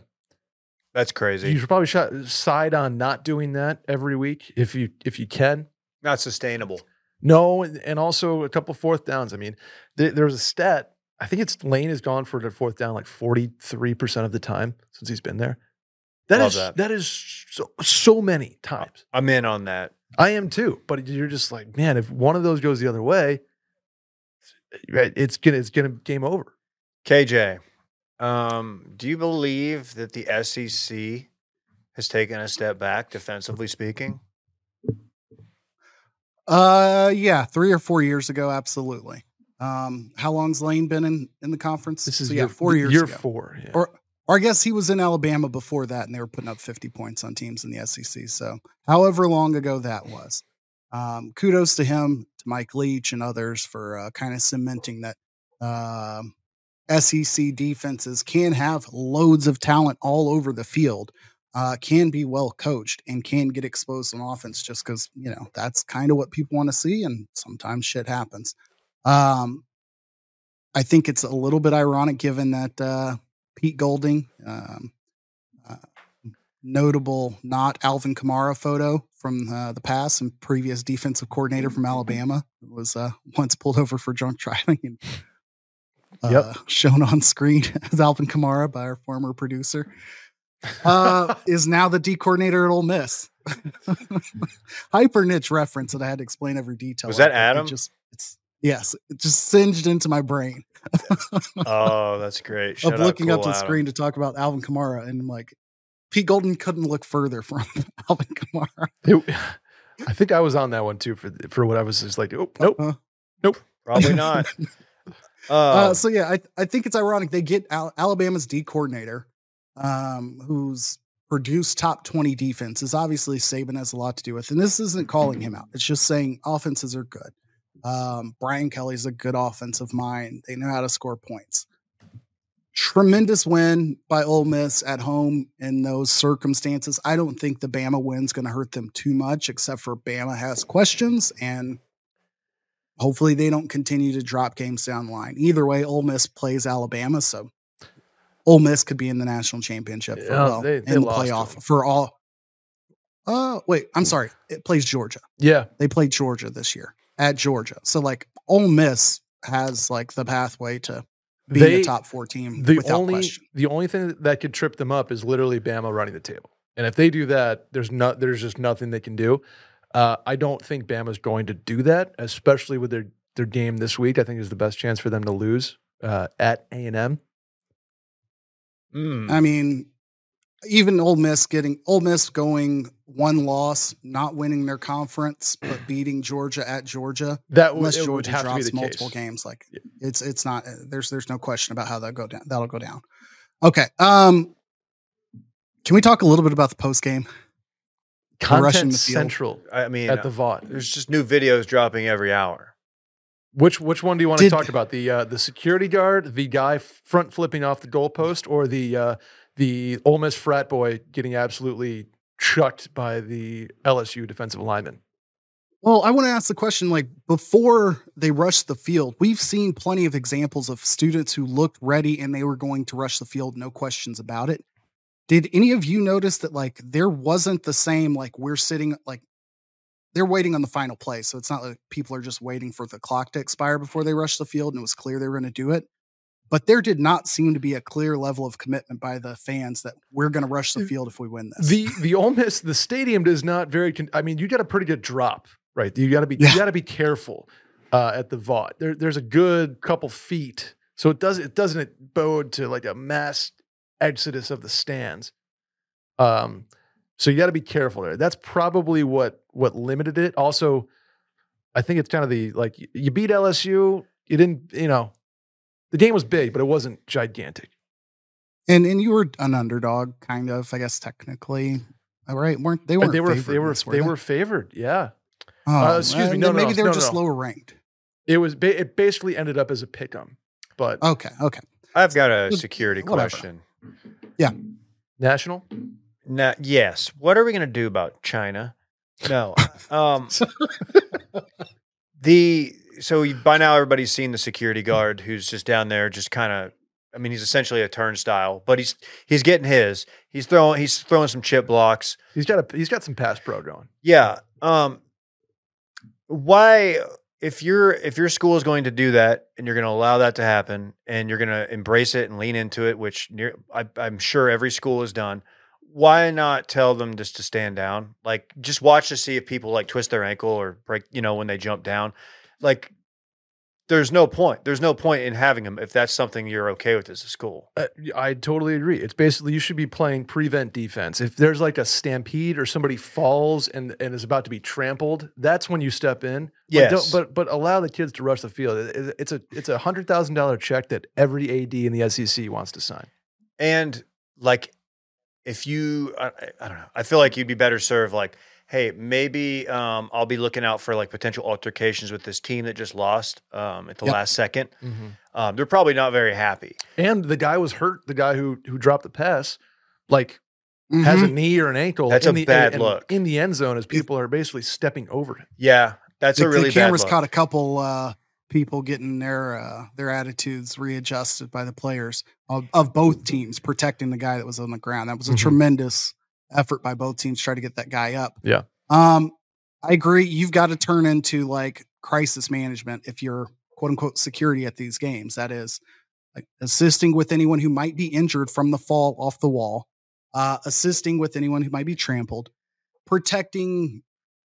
That's crazy. You should probably shot, side on not doing that every week if you if you can. Not sustainable. No, and also a couple fourth downs. I mean, th- there's a stat. I think it's Lane has gone for the fourth down like forty-three percent of the time since he's been there. That Love is that, that is so, so many times. I'm in on that. I am too. But you're just like, man, if one of those goes the other way, it's gonna it's gonna game over. K J, um, do you believe that the S E C has taken a step back defensively speaking? Uh, yeah, three or four years ago, absolutely. Um, how long's Lane been in, in the conference? This is so, yeah, year, four years year ago. four. Yeah. Or, or I guess he was in Alabama before that, and they were putting up fifty points on teams in the S E C. So however long ago that was, um, kudos to him, to Mike Leach and others for uh, kind of cementing that um, S E C defenses can have loads of talent all over the field, uh, can be well coached, and can get exposed on offense just because, you know, that's kind of what people want to see, and sometimes shit happens. Um, I think it's a little bit ironic given that, uh, Pete Golding, um, uh, notable, not Alvin Kamara photo from uh, the past and previous defensive coordinator from Alabama was, uh, once pulled over for drunk driving and, uh, yep. shown on screen as Alvin Kamara by our former producer, uh, is now the D coordinator at Ole Miss. Hyper niche reference that I had to explain every detail. Was that Adam? It just, it's, Yes, it just singed into my brain. Oh, that's great. Shout of looking out, cool up to the screen to talk about Alvin Kamara, and I'm like, Pete Golden couldn't look further from Alvin Kamara. It, I think I was on that one too for for what I was just like, oh, nope, uh-huh. nope, probably not. uh, uh, so yeah, I I think it's ironic they get Al- Alabama's D coordinator, um, who's produced top twenty defenses. Obviously, Saban has a lot to do with, and this isn't calling him out. It's just saying offenses are good. Um, Brian Kelly's a good offensive mind. They know how to score points. Tremendous win by Ole Miss at home in those circumstances. I don't think the Bama win's going to hurt them too much, except for Bama has questions, and hopefully they don't continue to drop games down the line. Either way, Ole Miss plays Alabama, so Ole Miss could be in the national championship for, yeah, well, they, they in the playoff them. for all. Oh, uh, wait, I'm sorry. It plays Georgia. Yeah. They played Georgia this year. At Georgia. So like Ole Miss has like the pathway to being they, a top four team the without only, question. The only thing that could trip them up is literally Bama running the table. And if they do that, there's not, there's just nothing they can do. Uh, I don't think Bama's going to do that, especially with their, their game this week. I think is the best chance for them to lose uh, at A and M. Mm. I mean, even Ole Miss getting Ole Miss going one loss, not winning their conference, but beating Georgia at Georgia. That would, Georgia would have drops to be the multiple case. Games. Like yeah. it's it's not. There's there's no question about how that go down. That'll go down. Okay. Um, can we talk a little bit about the post game? Content Central. I mean, at the Vaught, there's just new videos dropping every hour. Which which one do you want Did, to talk about? The uh, the security guard, the guy front flipping off the goalpost, or the uh, the Ole Miss frat boy getting absolutely chucked by the L S U defensive lineman? Well, I want to ask the question, like, before they rushed the field, we've seen plenty of examples of students who looked ready and they were going to rush the field, no questions about it. Did any of you notice that, like, there wasn't the same, like, we're sitting, like, they're waiting on the final play, so it's not like people are just waiting for the clock to expire before they rush the field, and it was clear they were going to do it. But there did not seem to be a clear level of commitment by the fans that we're going to rush the field if we win this. The the Ole Miss, the stadium is not very con- – I mean, you got a pretty good drop, right? You got to be yeah. you got to be careful uh, at the Vaught. There, there's a good couple feet, so it, does, it doesn't it bode to, like, a mass exodus of the stands. Um So you got to be careful there. That's probably what what limited it. Also, I think it's kind of the, like, you beat L S U. You didn't, you know, the game was big, but it wasn't gigantic. And and you were an underdog, kind of, I guess, technically. All right, weren't they? Weren't they were they were they were favored? Yeah. Oh, uh, excuse me. No, maybe no, they were no, just no. lower ranked. It was. Ba- it basically ended up as a pick 'em. But okay, okay. I've got a security Whatever. question. Yeah. National. Now, yes. What are we going to do about China? No. Um, the so you, by now everybody's seen the security guard who's just down there, just kind of. I mean, he's essentially a turnstile, but he's he's getting his. He's throwing he's throwing some chip blocks. He's got a he's got some pass pro going. Yeah. Um, why, if you're if your school is going to do that and you're going to allow that to happen and you're going to embrace it and lean into it, which near, I, I'm sure every school has done. Why not tell them just to stand down? Like, just watch to see if people, like, twist their ankle or break, you know, when they jump down. Like, there's no point. There's no point in having them if that's something you're okay with as a school. Uh, I totally agree. It's basically you should be playing prevent defense. If there's, like, a stampede or somebody falls and, and is about to be trampled, that's when you step in. Yes. But don't, but, but allow the kids to rush the field. It's a it's a one hundred thousand dollars check that every A D in the S E C wants to sign. And, like, if you, I, I don't know, I feel like you'd be better served like, hey, maybe um, I'll be looking out for, like, potential altercations with this team that just lost um, at the yep. last second. Mm-hmm. Um, they're probably not very happy. And the guy was hurt. The guy who who dropped the pass, like, mm-hmm. has a knee or an ankle. That's in a the, bad and, look. In the end zone as people are basically stepping over him. Yeah, that's the, a really bad look. The camera's caught a couple uh, people getting their uh, their attitudes readjusted by the players of, of both teams protecting the guy that was on the ground. That was a mm-hmm. tremendous effort by both teams to try to get that guy up. Yeah. Um, I agree. You've got to turn into, like, crisis management if you're, quote unquote, security at these games. That is, like, assisting with anyone who might be injured from the fall off the wall, uh, assisting with anyone who might be trampled, protecting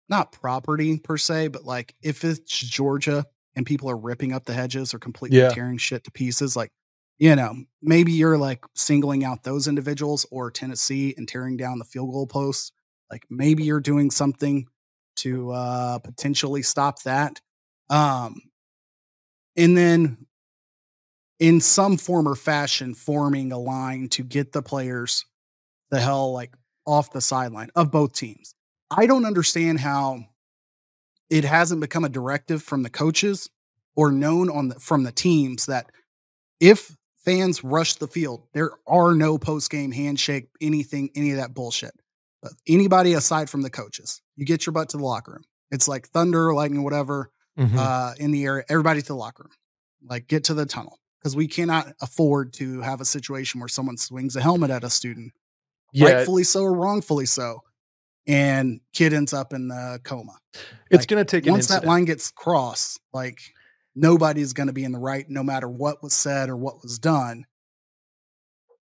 not property per se, but, like, if it's Georgia and people are ripping up the hedges or completely yeah. tearing shit to pieces, like, you know, maybe you're, like, singling out those individuals, or Tennessee and tearing down the field goal posts. Like, maybe you're doing something to uh, potentially stop that. Um, and then in some form or fashion, forming a line to get the players the hell, like, off the sideline of both teams. I don't understand how it hasn't become a directive from the coaches or known on the, from the teams that if fans rush the field, there are no post-game handshake, anything, any of that bullshit. But anybody aside from the coaches, you get your butt to the locker room. It's like thunder, lightning, whatever, mm-hmm. uh, in the area. Everybody to the locker room, like, get to the tunnel, because we cannot afford to have a situation where someone swings a helmet at a student, yeah. rightfully so or wrongfully so, and kid ends up in the coma. It's like, going to take once an that line gets crossed, like nobody's going to be in the right no matter what was said or what was done.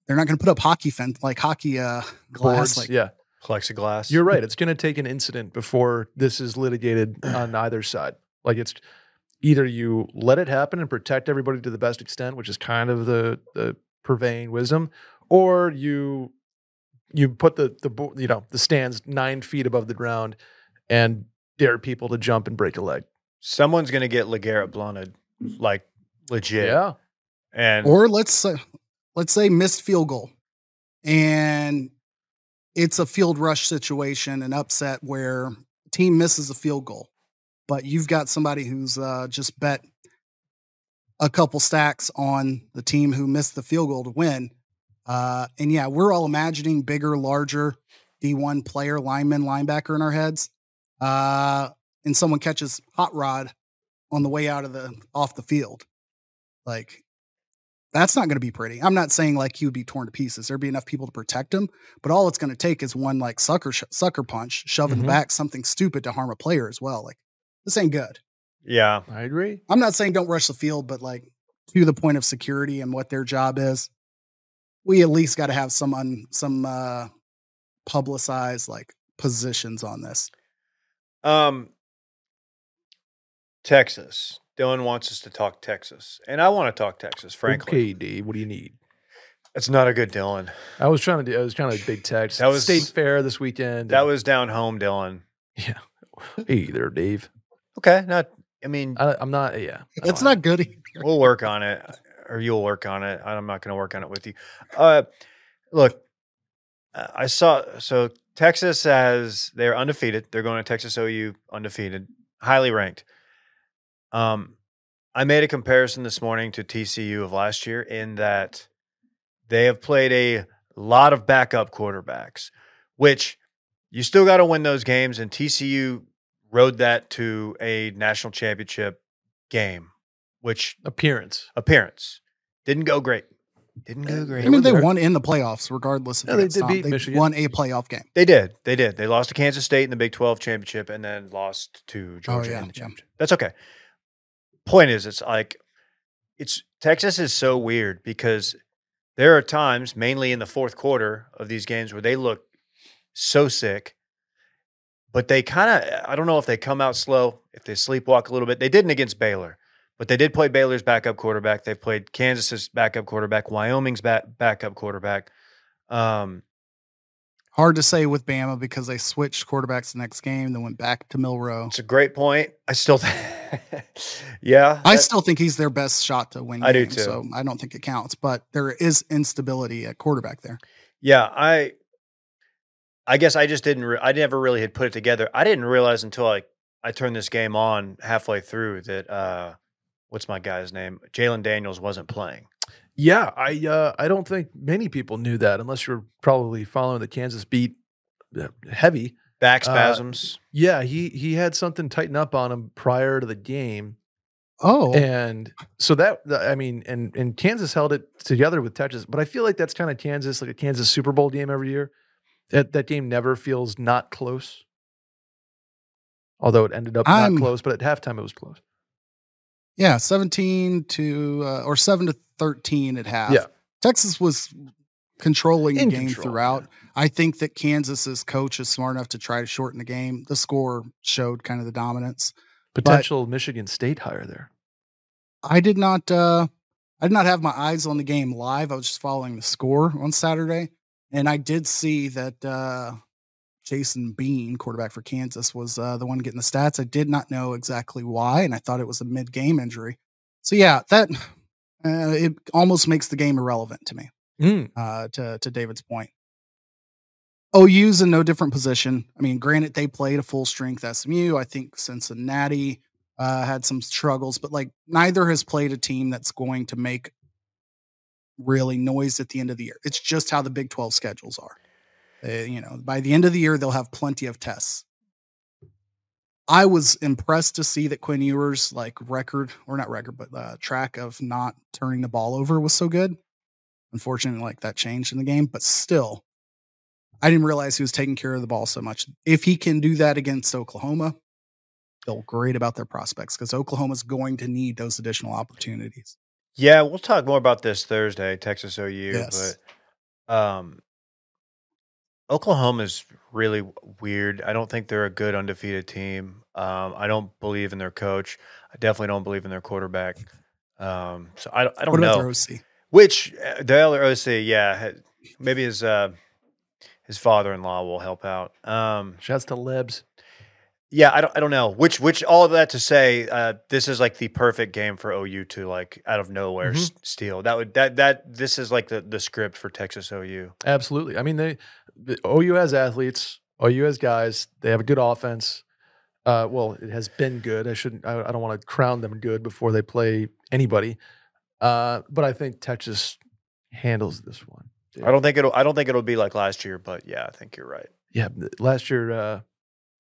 They're not going to put up hockey fence, like hockey uh, glass. Boards, like, yeah, plexiglass. You're right. It's going to take an incident before this is litigated on either side. Like, it's either you let it happen and protect everybody to the best extent, which is kind of the, the purveying wisdom, or you you put the the you know the stands nine feet above the ground and dare people to jump and break a leg. Someone's going to get LeGarrette blunted, like, legit. Yeah, and or let's. Uh, Let's say missed field goal and it's a field rush situation, an upset where team misses a field goal, but you've got somebody who's uh, just bet a couple stacks on the team who missed the field goal to win. Uh, and yeah, we're all imagining bigger, larger D one player, lineman, linebacker in our heads. Uh, and someone catches hot rod on the way out of the, off the field. Like, that's not going to be pretty. I'm not saying like he would be torn to pieces. There'd be enough people to protect him, but all it's going to take is one like sucker, sh- sucker punch, shove in mm-hmm. the back, something stupid to harm a player as well. Like, this ain't good. Yeah, I agree. I'm not saying don't rush the field, but like, to the point of security and what their job is, we at least got to have some, un- some, uh, publicized like positions on this. Um, Texas. Dylan wants us to talk Texas, and I want to talk Texas, frankly. Okay, D, what do you need? That's not a good Dylan. I was trying to do, I was trying to big text. That was State Fair this weekend. That was down home, Dylan. Yeah. Hey there, Dave. Okay. Not, I mean, I, I'm not, yeah. It's not good either. We'll work on it, or you'll work on it. I'm not going to work on it with you. Uh, look, I saw, so Texas has, they're undefeated. They're going to Texas O U undefeated, highly ranked. Um, I made a comparison this morning to T C U of last year in that they have played a lot of backup quarterbacks, which you still got to win those games. And T C U rode that to a national championship game, which appearance, appearance didn't go great. Didn't go great. I mean, they won in the playoffs regardless of no, they did beat they Michigan. Won a playoff game. They did. They did. They lost to Kansas State in the Big twelve championship and then lost to Georgia oh, yeah, in the championship. Yeah. That's okay. Point is, it's like, it's Texas is so weird because there are times, mainly in the fourth quarter of these games, where they look so sick, but they kind of, I don't know if they come out slow, if they sleepwalk a little bit. They didn't against Baylor, but they did play Baylor's backup quarterback. They played Kansas's backup quarterback, Wyoming's back, backup quarterback. Um, Hard to say with Bama because they switched quarterbacks the next game, then went back to Milroe. It's a great point. I still think. yeah. I still think he's their best shot to win. I game, do too. So I don't think it counts, but there is instability at quarterback there. Yeah. I, I guess I just didn't, re- I never really had put it together. I didn't realize until I, I turned this game on halfway through that, uh, what's my guy's name? Jalen Daniels wasn't playing. Yeah. I, uh, I don't think many people knew that unless you're probably following the Kansas beat heavy. Back spasms. Uh, yeah, he he had something tighten up on him prior to the game. Oh, and so that I mean, and and Kansas held it together with Texas, but I feel like that's kind of Kansas, like a Kansas Super Bowl game every year. That that game never feels not close. Although it ended up I'm, not close, but at halftime it was close. Yeah, seventeen to uh, or seven to thirteen at half. Yeah, Texas was controlling In the game control, throughout. Yeah. I think that Kansas's coach is smart enough to try to shorten the game. The score showed kind of the dominance. Potential but Michigan State hire there. I did not. Uh, I did not have my eyes on the game live. I was just following the score on Saturday, and I did see that uh, Jason Bean, quarterback for Kansas, was uh, the one getting the stats. I did not know exactly why, and I thought it was a mid-game injury. So yeah, that uh, it almost makes the game irrelevant to me. Mm. Uh, to to David's point. O U's in no different position. I mean, granted, they played a full-strength S M U. I think Cincinnati uh, had some struggles, but like neither has played a team that's going to make really noise at the end of the year. It's just how the Big twelve schedules are. Uh, you know, by the end of the year, they'll have plenty of tests. I was impressed to see that Quinn Ewers' like record, or not record, but uh, track of not turning the ball over was so good. Unfortunately, like that changed in the game, but still. I didn't realize he was taking care of the ball so much. If he can do that against Oklahoma, feel great about their prospects because Oklahoma's going to need those additional opportunities. Yeah, we'll talk more about this Thursday, Texas O U. Yes. But um, Oklahoma's really weird. I don't think they're a good undefeated team. Um, I don't believe in their coach. I definitely don't believe in their quarterback. Um, so I, I don't know. What about their O C? Which, Dale or O C, yeah. Maybe his uh, his father-in-law will help out. Um, Shouts to Lebs. Yeah, I don't I don't know. Which which all of that to say, uh, this is like the perfect game for O U to like out of nowhere mm-hmm. s- steal. That would that that this is like the, the script for Texas O U. Absolutely. I mean they the O U has athletes, O U has guys, they have a good offense. Uh, well, it has been good. I shouldn't I, I don't want to crown them good before they play anybody. Uh, but I think Texas handles this one. Dude. I don't think it'll I don't think it'll be like last year, but yeah, I think you're right. Yeah, last year uh,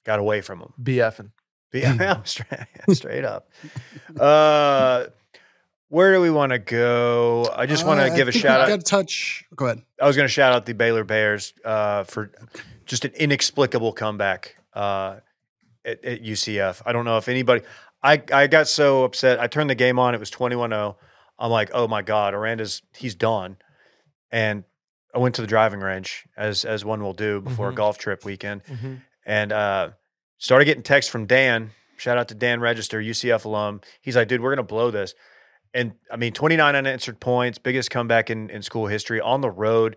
got away from them. B F ing. B F ing. straight, straight up. Uh, where do we want to go? I just want to uh, give a shout out. Got to touch. Go ahead. I was going to shout out the Baylor Bears uh, for just an inexplicable comeback uh, at, at U C F. I don't know if anybody. I, I got so upset. I turned the game on. It was twenty-one oh. I'm like, oh my God, Aranda's he's done. And I went to the driving range as as one will do before mm-hmm. a golf trip weekend. Mm-hmm. And uh, started getting texts from Dan. Shout out to Dan Register, U C F alum. He's like, dude, we're going to blow this. And, I mean, twenty-nine unanswered points, biggest comeback in, in school history on the road.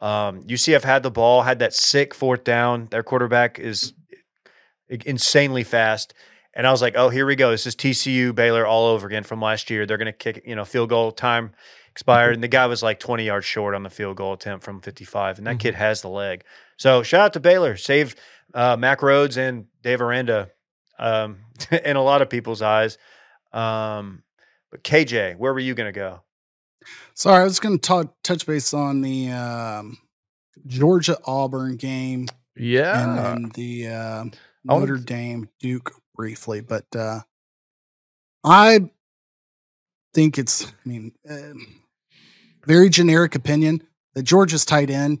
Um, U C F had the ball, had that sick fourth down. Their quarterback is insanely fast. And I was like, oh, here we go. This is T C U Baylor all over again from last year. They're going to kick, you know, field goal time expired. Mm-hmm. And the guy was like twenty yards short on the field goal attempt from fifty-five. And that mm-hmm. kid has the leg. So shout out to Baylor. Saved – Uh, Mac Rhodes and Dave Aranda um, in a lot of people's eyes. Um, but K J, where were you going to go? Sorry, I was going to touch base on the um, Georgia-Auburn game. Yeah. And then the uh, Notre Dame-Duke briefly. But uh, I think it's, I mean, uh, very generic opinion that Georgia's tight end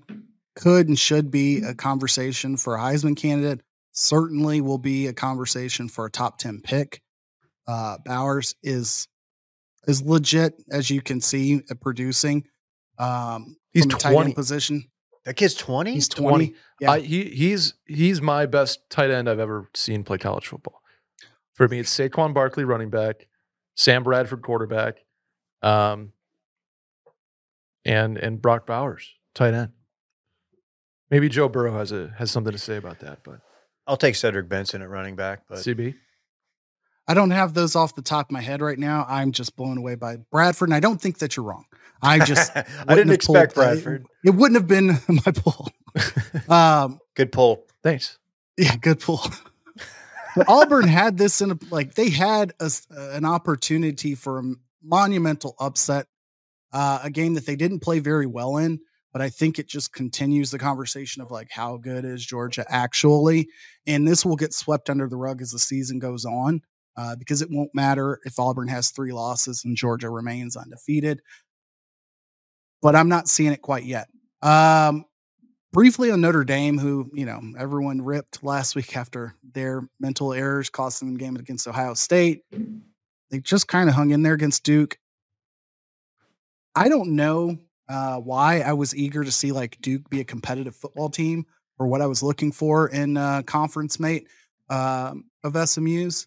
could and should be a conversation for a Heisman candidate, certainly will be a conversation for a top ten pick. Uh, Bowers is is legit, as you can see, at producing. Um, he's from a tight end position. That kid's twenty? He's twenty. Yeah. I, he, he's, he's my best tight end I've ever seen play college football. For me, it's Saquon Barkley running back, Sam Bradford quarterback, um, and and Brock Bowers tight end. Maybe Joe Burrow has a has something to say about that, but I'll take Cedric Benson at running back. But C B, I don't have those off the top of my head right now. I'm just blown away by Bradford, and I don't think that you're wrong. I just I didn't expect pulled, Bradford. It, it wouldn't have been my pull. Um, good pull, thanks. Yeah, good pull. But Auburn had this in a, like they had a, an opportunity for a monumental upset, uh, a game that they didn't play very well in. But I think it just continues the conversation of like, how good is Georgia actually? And this will get swept under the rug as the season goes on uh, because it won't matter if Auburn has three losses and Georgia remains undefeated. But I'm not seeing it quite yet. Um, briefly on Notre Dame, who, you know, everyone ripped last week after their mental errors cost them the game against Ohio State. They just kind of hung in there against Duke. I don't know. Uh, why I was eager to see like Duke be a competitive football team or what I was looking for in uh, conference mate uh, of S M U's.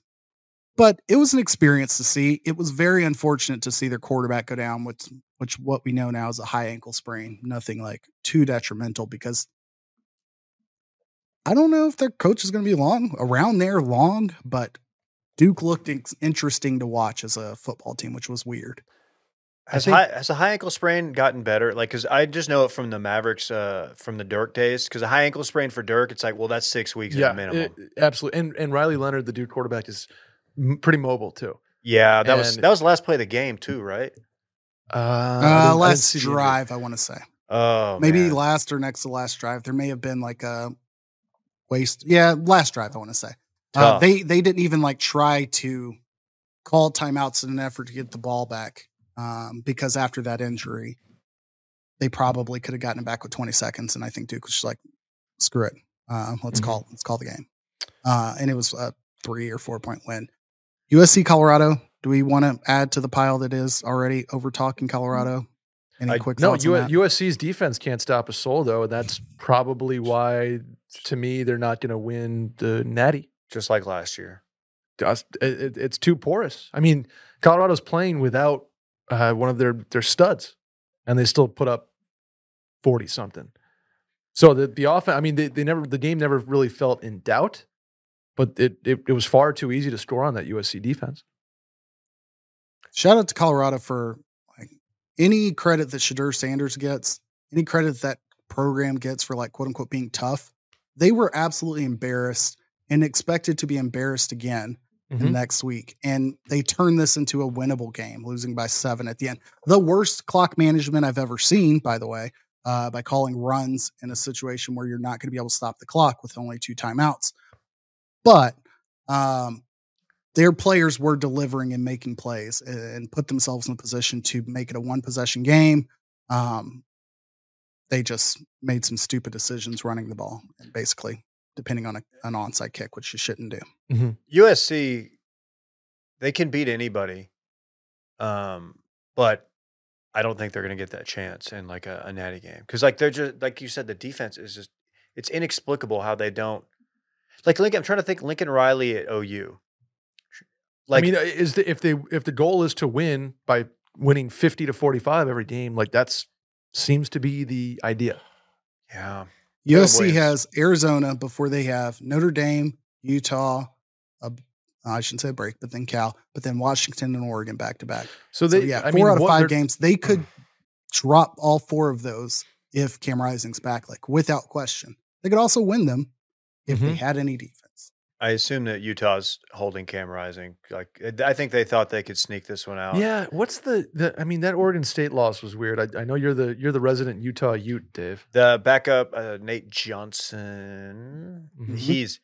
But it was an experience to see. It was very unfortunate to see their quarterback go down, which, which what we know now is a high ankle sprain, nothing like too detrimental because I don't know if their coach is going to be long around there long, but Duke looked ex- interesting to watch as a football team, which was weird. Has, think, high, has the high ankle sprain gotten better? Like, because I just know it from the Mavericks, uh, from the Dirk days. Because a high ankle sprain for Dirk, it's like, well, that's six weeks yeah, at a minimum. It, absolutely. And and Riley Leonard, the Duke quarterback, is m- pretty mobile too. Yeah, that and, was that was the last play of the game too, right? Uh, uh last I drive, I want to say. Oh, maybe man. last or next to last drive. There may have been like a waste. Yeah, last drive, I want to say. Uh, they they didn't even like try to call timeouts in an effort to get the ball back. Um, because after that injury, they probably could have gotten it back with twenty seconds, and I think Duke was just like, "Screw it, uh, let's mm-hmm. call, let's call the game." Uh, and it was a three or four point win. U S C Colorado. Do we want to add to the pile that is already over talk in Colorado? Any I, quick no, thoughts? No, U- USC's defense can't stop a soul, though. And that's probably why, to me, they're not going to win the Natty. Just like last year. It, it, it's too porous. I mean, Colorado's playing without uh, one of their, their studs, and they still put up forty-something. So the, the offense, I mean, they, they never the game never really felt in doubt, but it, it it was far too easy to score on that U S C defense. Shout out to Colorado for like any credit that Shedeur Sanders gets, any credit that program gets for like quote unquote being tough. They were absolutely embarrassed and expected to be embarrassed again mm-hmm. in next week. And they turned this into a winnable game, losing by seven at the end. The worst clock management I've ever seen, by the way, uh, by calling runs in a situation where you're not going to be able to stop the clock with only two timeouts. But, um, their players were delivering and making plays and put themselves in a position to make it a one possession game. Um, they just made some stupid decisions running the ball and basically depending on a, an onside kick, which you shouldn't do. Mm-hmm. U S C, they can beat anybody. Um, but I don't think they're going to get that chance in like a, a natty game. Cause like, they're just, like you said, the defense is just, it's inexplicable how they don't like Lincoln. I'm trying to think Lincoln Riley at O U. Like, I mean, is the, if they if the goal is to win by winning fifty to forty five every game, like that's seems to be the idea. Yeah, U S C has Arizona before they have Notre Dame, Utah. Uh, I shouldn't say a break, but then Cal, but then Washington and Oregon back to back. So they, so yeah, I four mean, out of five games they could drop all four of those if Cam Rising's back, like without question. They could also win them if mm-hmm. they had any defense. I assume that Utah's holding Cam Rising. Like, I think they thought they could sneak this one out. Yeah. What's the? the I mean, that Oregon State loss was weird. I, I know you're the you're the resident Utah Ute, Dave. The backup uh, Nate Johnson. Mm-hmm. He's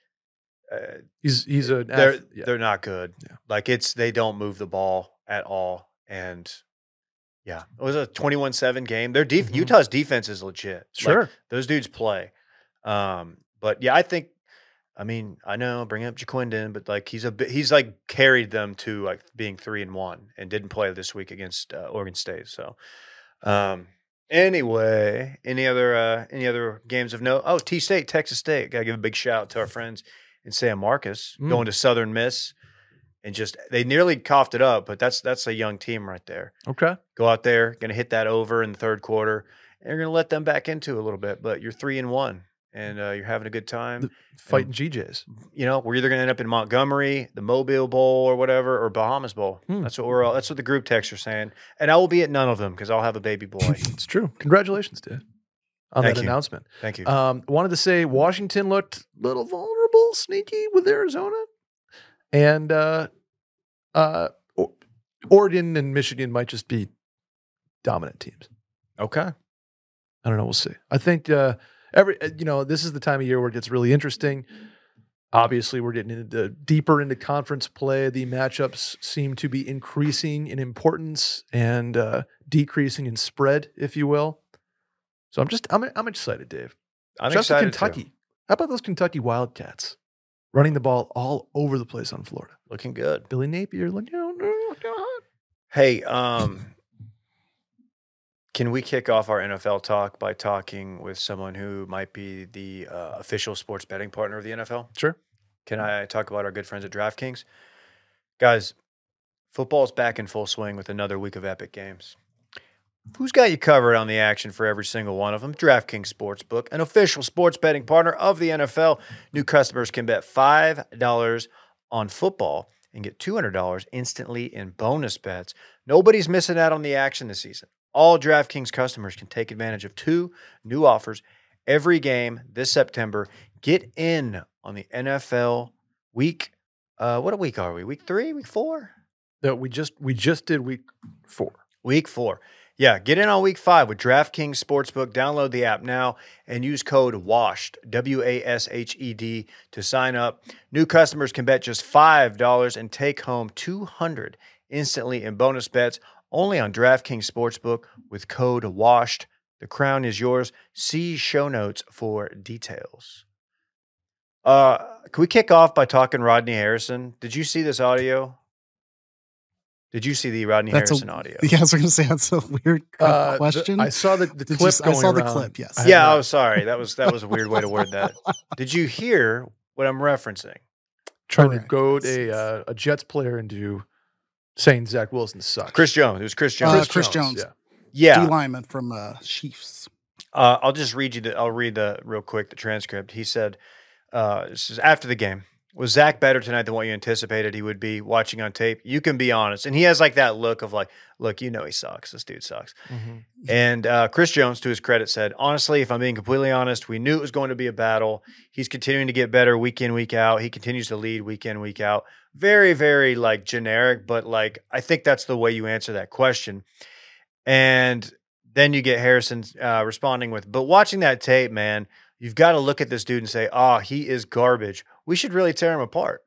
uh, he's he's a they're athlete, yeah. they're not good. Yeah. Like it's they don't move the ball at all. And yeah, it was a twenty-one seven game. Their def- mm-hmm. Utah's defense is legit. Sure, like, those dudes play. Um, but yeah, I think. I mean, I know bring up Jaquindon, but like he's a he's like carried them to like being three and one, and didn't play this week against uh, Oregon State. So, um, anyway, any other uh, any other games of note? Oh, T-State, Texas State. Gotta give a big shout out to our friends in San Marcos mm. going to Southern Miss, and just they nearly coughed it up, but that's that's a young team right there. Okay, go out there, gonna hit that over in the third quarter, and you're gonna let them back into a little bit. But you're three and one. And uh, you're having a good time fighting G Js. You know, we're either going to end up in Montgomery, the Mobile Bowl or whatever, or Bahamas Bowl. Hmm. That's what we're all, that's what the group texts are saying. And I will be at none of them because I'll have a baby boy. It's true. Congratulations, Dave, on Thank that you. announcement. Thank you. Um, wanted to say Washington looked a little vulnerable, sneaky with Arizona. And uh, uh, Oregon and Michigan might just be dominant teams. Okay. I don't know. We'll see. I think uh, – Every you know, this is the time of year where it gets really interesting. Obviously, we're getting into deeper into conference play. The matchups seem to be increasing in importance and uh, decreasing in spread, if you will. So I'm just I'm I'm excited, Dave. I'm just excited Kentucky. Too. How about those Kentucky Wildcats running the ball all over the place on Florida? Looking good. Billy Napier looking hot. Hey, um. Can we kick off our N F L talk by talking with someone who might be the uh, official sports betting partner of the N F L? Sure. Can I talk about our good friends at DraftKings? Guys, football's back in full swing with another week of epic games. Who's got you covered on the action for every single one of them? DraftKings Sportsbook, an official sports betting partner of the N F L. New customers can bet five dollars on football and get two hundred dollars instantly in bonus bets. Nobody's missing out on the action this season. All DraftKings customers can take advantage of two new offers every game this September. Get in on the N F L week. Uh, what a week are we? Week three? Week four? No, we just we just did week four. Week four. Yeah, get in on week five with DraftKings Sportsbook. Download the app now and use code WASHED, W A S H E D, to sign up. New customers can bet just five dollars and take home two hundred dollars instantly in bonus bets. Only on DraftKings Sportsbook with code WASHED. The crown is yours. See show notes for details. Uh, can we kick off by talking Rodney Harrison? Did you see this audio? Did you see the Rodney that's Harrison a, audio? Yeah, I was going to say that's a weird uh, question. The, I saw the, the clip. You, going I saw around. the clip. Yes. I yeah. Oh, sorry. That was that was a weird way to word that. Did you hear what I'm referencing? Trying Correct. to goad a uh, a Jets player into saying Zach Wilson sucks. Chris Jones. It was Chris Jones. Uh, Chris, Chris Jones. Jones. Yeah. yeah. D lineman from uh, Chiefs. Uh, I'll just read you. The, I'll read the real quick the transcript. He said, uh, "This is after the game. Was Zach better tonight than what you anticipated he would be watching on tape? You can be honest." And he has like that look of like, look, you know he sucks. This dude sucks. Mm-hmm. And uh, Chris Jones, to his credit, said, "Honestly, if I'm being completely honest, we knew it was going to be a battle. He's continuing to get better week in, week out. He continues to lead week in, week out." Very, very like generic, but like I think that's the way you answer that question. And then you get Harrison uh, responding with, "But watching that tape, man, you've got to look at this dude and say, ah, oh, he is garbage. We should really tear him apart."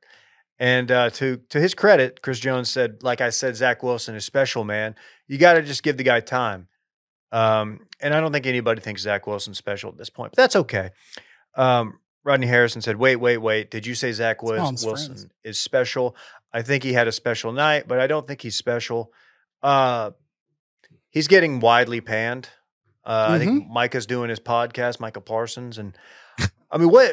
And uh, to to his credit, Chris Jones said, "Like I said, Zach Wilson is special, man. You got to just give the guy time." Um, and I don't think anybody thinks Zach Wilson's special at this point, but that's okay. Um, Rodney Harrison said, wait, wait, wait. Did you say Zach Wilson friends. is special? I think he had a special night, but I don't think he's special. Uh, he's getting widely panned. Uh, mm-hmm. I think Micah's doing his podcast, Micah Parsons. And I mean, what...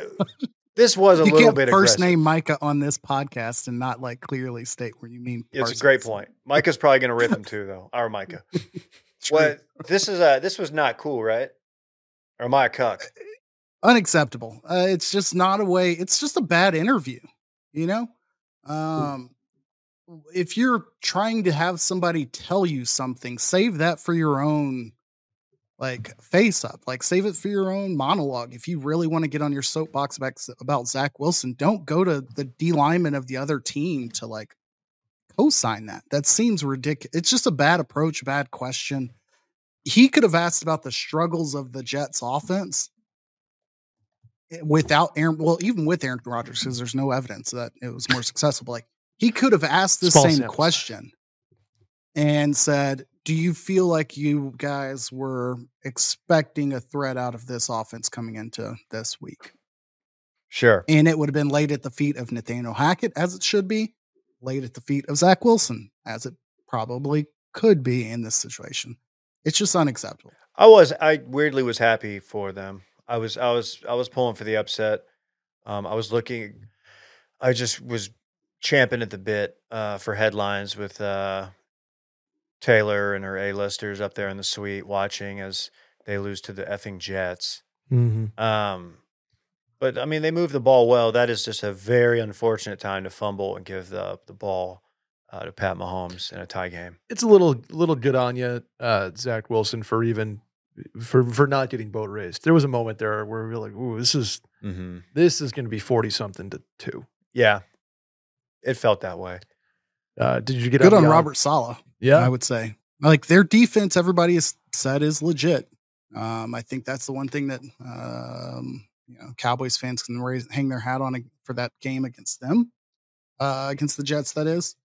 This was a you little bit first aggressive. Name Micah on this podcast and not like clearly state where you mean. Parsons. It's a great point. Micah's probably going to rip him too, though. Our Micah. What this is a this was not cool, right? Or am I a cuck? Unacceptable. Uh, it's just not a way. It's just a bad interview. You know, um, if you're trying to have somebody tell you something, save that for your own. Like face up, like save it for your own monologue. If you really want to get on your soapbox about Zach Wilson, don't go to the D lineman of the other team to like co-sign that. That seems ridiculous. It's just a bad approach, bad question. He could have asked about the struggles of the Jets offense without Aaron. Well, even with Aaron Rodgers, because there's no evidence that it was more successful. But like he could have asked the Small same samples. question and said, do you feel like you guys were expecting a threat out of this offense coming into this week? Sure. And it would have been laid at the feet of Nathaniel Hackett, as it should be, laid at the feet of Zach Wilson, as it probably could be in this situation. It's just unacceptable. I was, I weirdly was happy for them. I was, I was, I was pulling for the upset. Um, I was looking, I just was champing at the bit uh, for headlines with, uh, Taylor and her A-listers up there in the suite watching as they lose to the effing Jets. Mm-hmm. Um, but, I mean, they move the ball well. That is just a very unfortunate time to fumble and give the the ball uh, to Pat Mahomes in a tie game. It's a little little good on you, uh, Zach Wilson, for even for, for not getting boat raced. There was a moment there where we were like, ooh, this is, mm-hmm. this is going to be forty-something to two. Yeah, it felt that way. Uh, did you get good on young? Robert Saleh? Yeah, I would say like their defense, everybody has said is legit. Um, I think that's the one thing that um, you know, Cowboys fans can raise, hang their hat on a, for that game against them, uh, against the Jets. That is,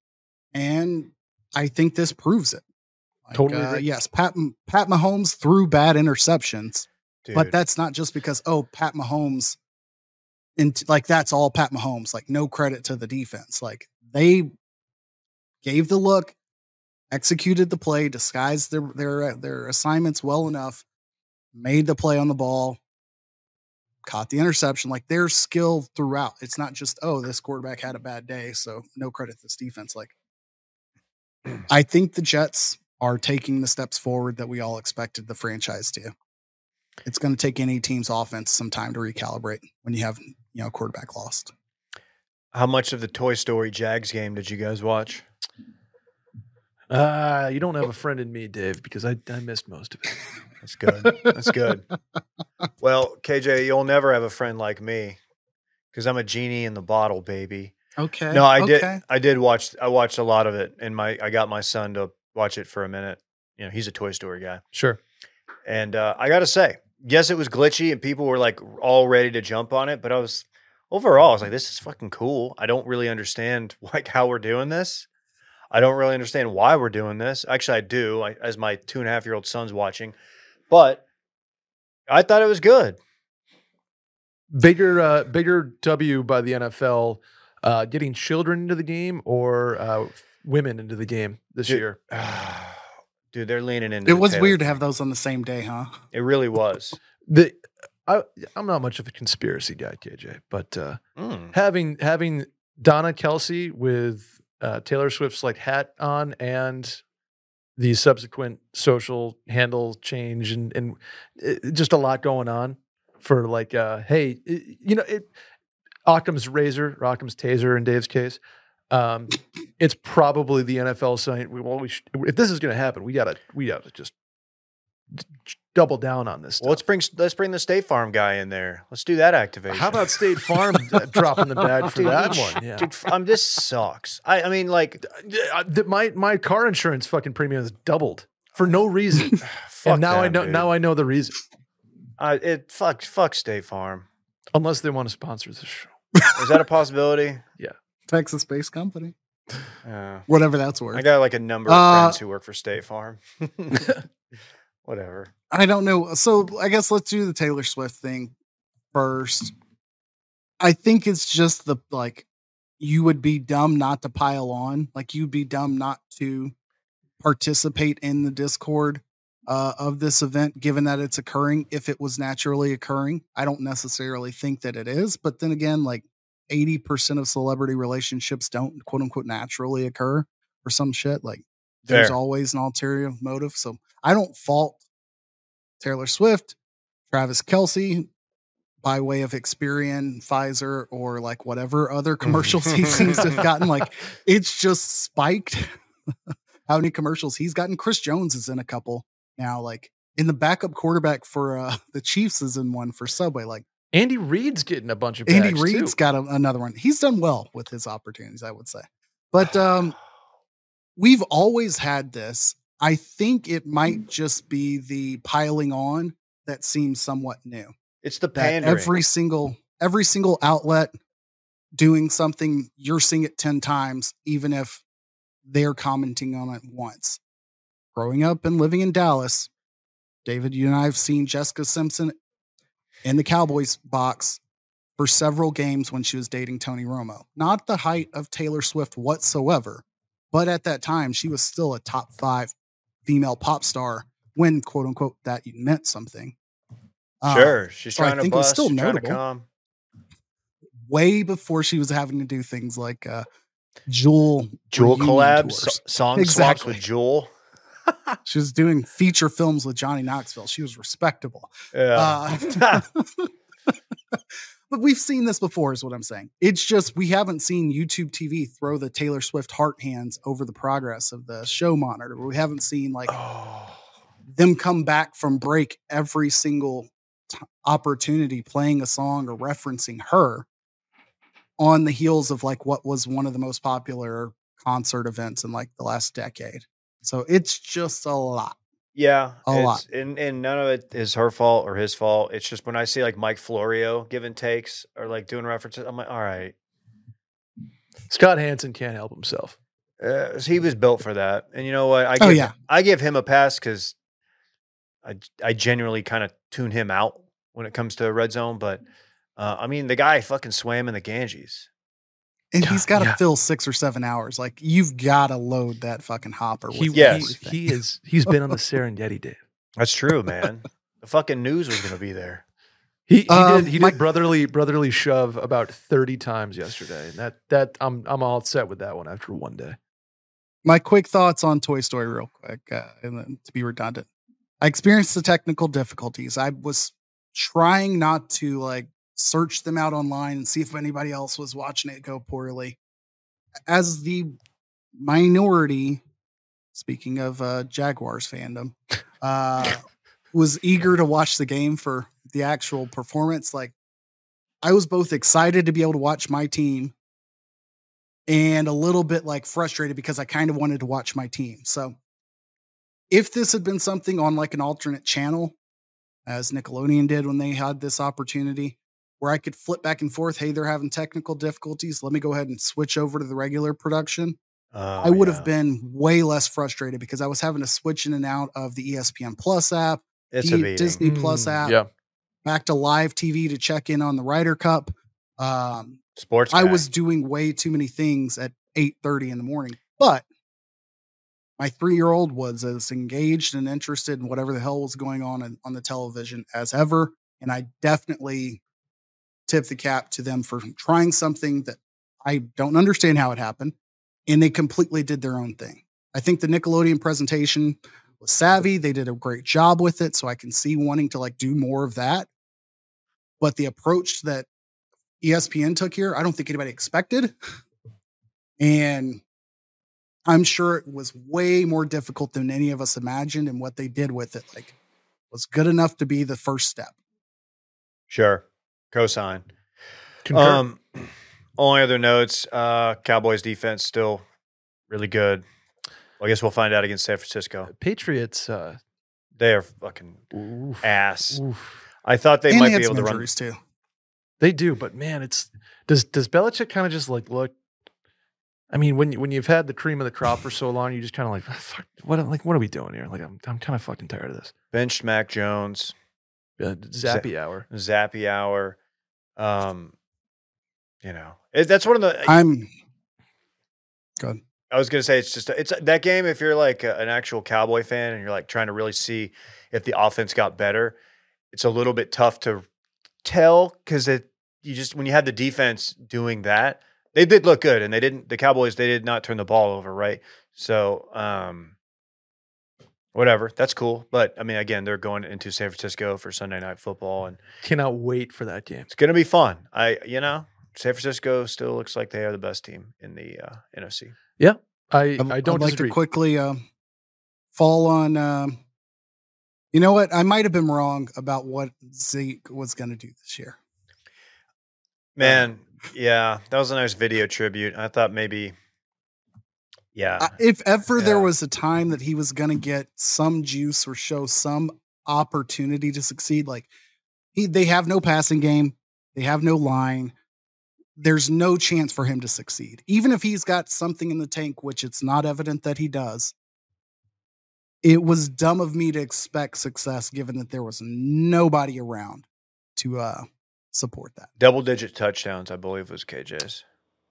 and I think this proves it. Like, totally. Uh, yes, Pat Pat Mahomes threw bad interceptions, Dude. but that's not just because oh Pat Mahomes, and like that's all Pat Mahomes. Like no credit to the defense. Like they gave the look. Executed the play, disguised their, their their assignments well enough, made the play on the ball, caught the interception. Like they're skilled throughout. It's not just, oh, this quarterback had a bad day, so no credit to this defense. Like I think the Jets are taking the steps forward that we all expected the franchise to. It's going to take any team's offense some time to recalibrate when you have, you know, quarterback lost. How much of the Toy Story Jags game did you guys watch? Ah, uh, you don't have a friend in me, Dave, because I, I missed most of it. That's good. That's good. Well, K J, you'll never have a friend like me because I'm a genie in the bottle, baby. Okay. No, I okay. did. I did watch. I watched a lot of it, and my I got my son to watch it for a minute. You know, he's a Toy Story guy. Sure. And uh, I got to say, yes, it was glitchy, and people were like all ready to jump on it. But I was overall, I was like, this is fucking cool. I don't really understand like how we're doing this. I don't really understand why we're doing this. Actually, I do, I, as my two and a half year old son's watching, but I thought it was good. Bigger, uh, bigger W by the N F L, uh, getting children into the game or uh, women into the game this dude, year. Uh, dude, they're leaning into. It was weird to have those on the same day, huh? It really was. the I, I'm not much of a conspiracy guy, K J, but uh, mm. having having Donna Kelsey with uh, Taylor Swift's like hat on and the subsequent social handle change and and it, just a lot going on for like uh, hey, it, you know it. Occam's razor, or Occam's taser in Dave's case. Um, it's probably the N F L saying, "Well, we should, if this is going to happen, we gotta we gotta just." Double down on this stuff. Well, let's bring let's bring the State Farm guy in there. Let's do that activation. How about State Farm dropping the bag for dude, that one? Yeah. Dude, um, this sucks. I, I mean, like the, my my car insurance fucking premium has doubled for no reason. Fuck and now them, I know dude. now I know the reason. Uh, it fuck fuck State Farm. Unless they want to sponsor this show, is that a possibility? Yeah, Texas-based company. Uh, Whatever that's worth. I got like a number of uh, friends who work for State Farm. Whatever. I don't know. So I guess let's do the Taylor Swift thing first. I think it's just the, like, you would be dumb not to pile on. Like, you'd be dumb not to participate in the Discord uh, of this event, given that it's occurring, if it was naturally occurring. I don't necessarily think that it is. But then again, like, eighty percent of celebrity relationships don't, quote unquote, naturally occur or some shit. Like, there's Fair. always an ulterior motive. So I don't fault Taylor Swift, Travis Kelsey, by way of Experian, Pfizer, or like whatever other commercials he seems to have gotten. Like, it's just spiked how many commercials he's gotten. Chris Jones is in a couple now. Like, in the backup quarterback for uh, the Chiefs is in one for Subway. Like, Andy Reid's getting a bunch of bags Andy Reid's too. got a, another one. He's done well with his opportunities, I would say. But um, we've always had this. I think it might just be the piling on that seems somewhat new. It's the pandering. Every single, every single outlet doing something, you're seeing it ten times, even if they're commenting on it once. Growing up and living in Dallas, David, you and I have seen Jessica Simpson in the Cowboys box for several games when she was dating Tony Romo. Not the height of Taylor Swift whatsoever, but at that time, she was still a top five female pop star when, quote unquote, that meant something. Sure. Uh, she's so trying, to bust, still she's trying to calm. Way before she was having to do things like uh, Jewel. Jewel collabs, so- song exactly. swaps with Jewel. She was doing feature films with Johnny Knoxville. She was respectable. Yeah. Uh, but we've seen this before is what I'm saying. It's just we haven't seen YouTube T V throw the Taylor Swift heart hands over the progress of the show monitor. We haven't seen like oh. them come back from break every single t- opportunity playing a song or referencing her on the heels of like what was one of the most popular concert events in like the last decade. So it's just a lot. Yeah. A lot. And, and none of it is her fault or his fault. It's just when I see like Mike Florio giving takes or like doing references, I'm like, all right. Scott Hansen can't help himself. Uh, he was built for that. And you know what? I give, oh, yeah. I give him a pass because I, I genuinely kind of tune him out when it comes to Red Zone. But uh, I mean, the guy fucking swam in the Ganges. And he's got to yeah. fill six or seven hours. Like, you've got to load that fucking hopper. With he, yes, he, he is. He's been on the Serengeti, Dave. That's true, man. The fucking news was going to be there. He he um, did he my, did brotherly brotherly shove about thirty times yesterday. And that that I'm I'm all set with that one after one day. My quick thoughts on Toy Story, real quick, uh, and then to be redundant, I experienced the technical difficulties. I was trying not to like. search them out online and see if anybody else was watching it go poorly. As the minority, speaking of uh, Jaguars fandom, uh, was eager to watch the game for the actual performance. Like, I was both excited to be able to watch my team and a little bit like frustrated because I kind of wanted to watch my team. So if this had been something on like an alternate channel, as Nickelodeon did when they had this opportunity, where I could flip back and forth. Hey, they're having technical difficulties. Let me go ahead and switch over to the regular production. Oh, I would yeah. have been way less frustrated because I was having to switch in and out of the E S P N Plus app, it's the Disney Plus mm, app. Yeah. back to live T V to check in on the Ryder Cup. Um, Sports guy. I was doing way too many things at eight thirty in the morning, but my three-year-old was as engaged and interested in whatever the hell was going on in, on the television as ever. And I definitely tip the cap to them for trying something that I don't understand how it happened. And they completely did their own thing. I think the Nickelodeon presentation was savvy. They did a great job with it. So I can see wanting to like do more of that. But the approach that E S P N took here, I don't think anybody expected. And I'm sure it was way more difficult than any of us imagined. And what they did with it, like, was good enough to be the first step. Sure. Cosign. Um, only other notes, uh, Cowboys defense still really good. Well, I guess we'll find out against San Francisco. The Patriots. Uh, they are fucking oof, ass. Oof. I thought they and might they be able to run too. They do, but man, it's does does Belichick kind of just like look? I mean, when when you've had the cream of the crop for so long, you just kind of like, fuck, what like what are we doing here? Like, I'm I'm kind of fucking tired of this. Benched Mac Jones, uh, Zappy Z- hour, Zappy hour. Um, you know, it, that's one of the. I'm. Good. I was gonna say it's just it's that game. If you're like a, an actual Cowboy fan and you're like trying to really see if the offense got better, it's a little bit tough to tell because it you just when you had the defense doing that, they did look good and they didn't. The Cowboys they did not turn the ball over, right? So, um, whatever, that's cool. But I mean, again, they're going into San Francisco for Sunday Night Football and cannot wait for that game. It's gonna be fun. I you know San Francisco still looks like they are the best team in the uh, N F C. Yeah, I, I don't I'd like disagree. to quickly um, fall on. Um, you know what? I might have been wrong about what Zeke was going to do this year. Man, um, yeah, that was a nice video tribute. I thought maybe, yeah. I, if ever yeah. there was a time that he was going to get some juice or show some opportunity to succeed, like he, they have no passing game, they have no line. There's no chance for him to succeed. Even if he's got something in the tank, which it's not evident that he does. It was dumb of me to expect success, given that there was nobody around to uh, support that. Double digit touchdowns, I believe was K J's.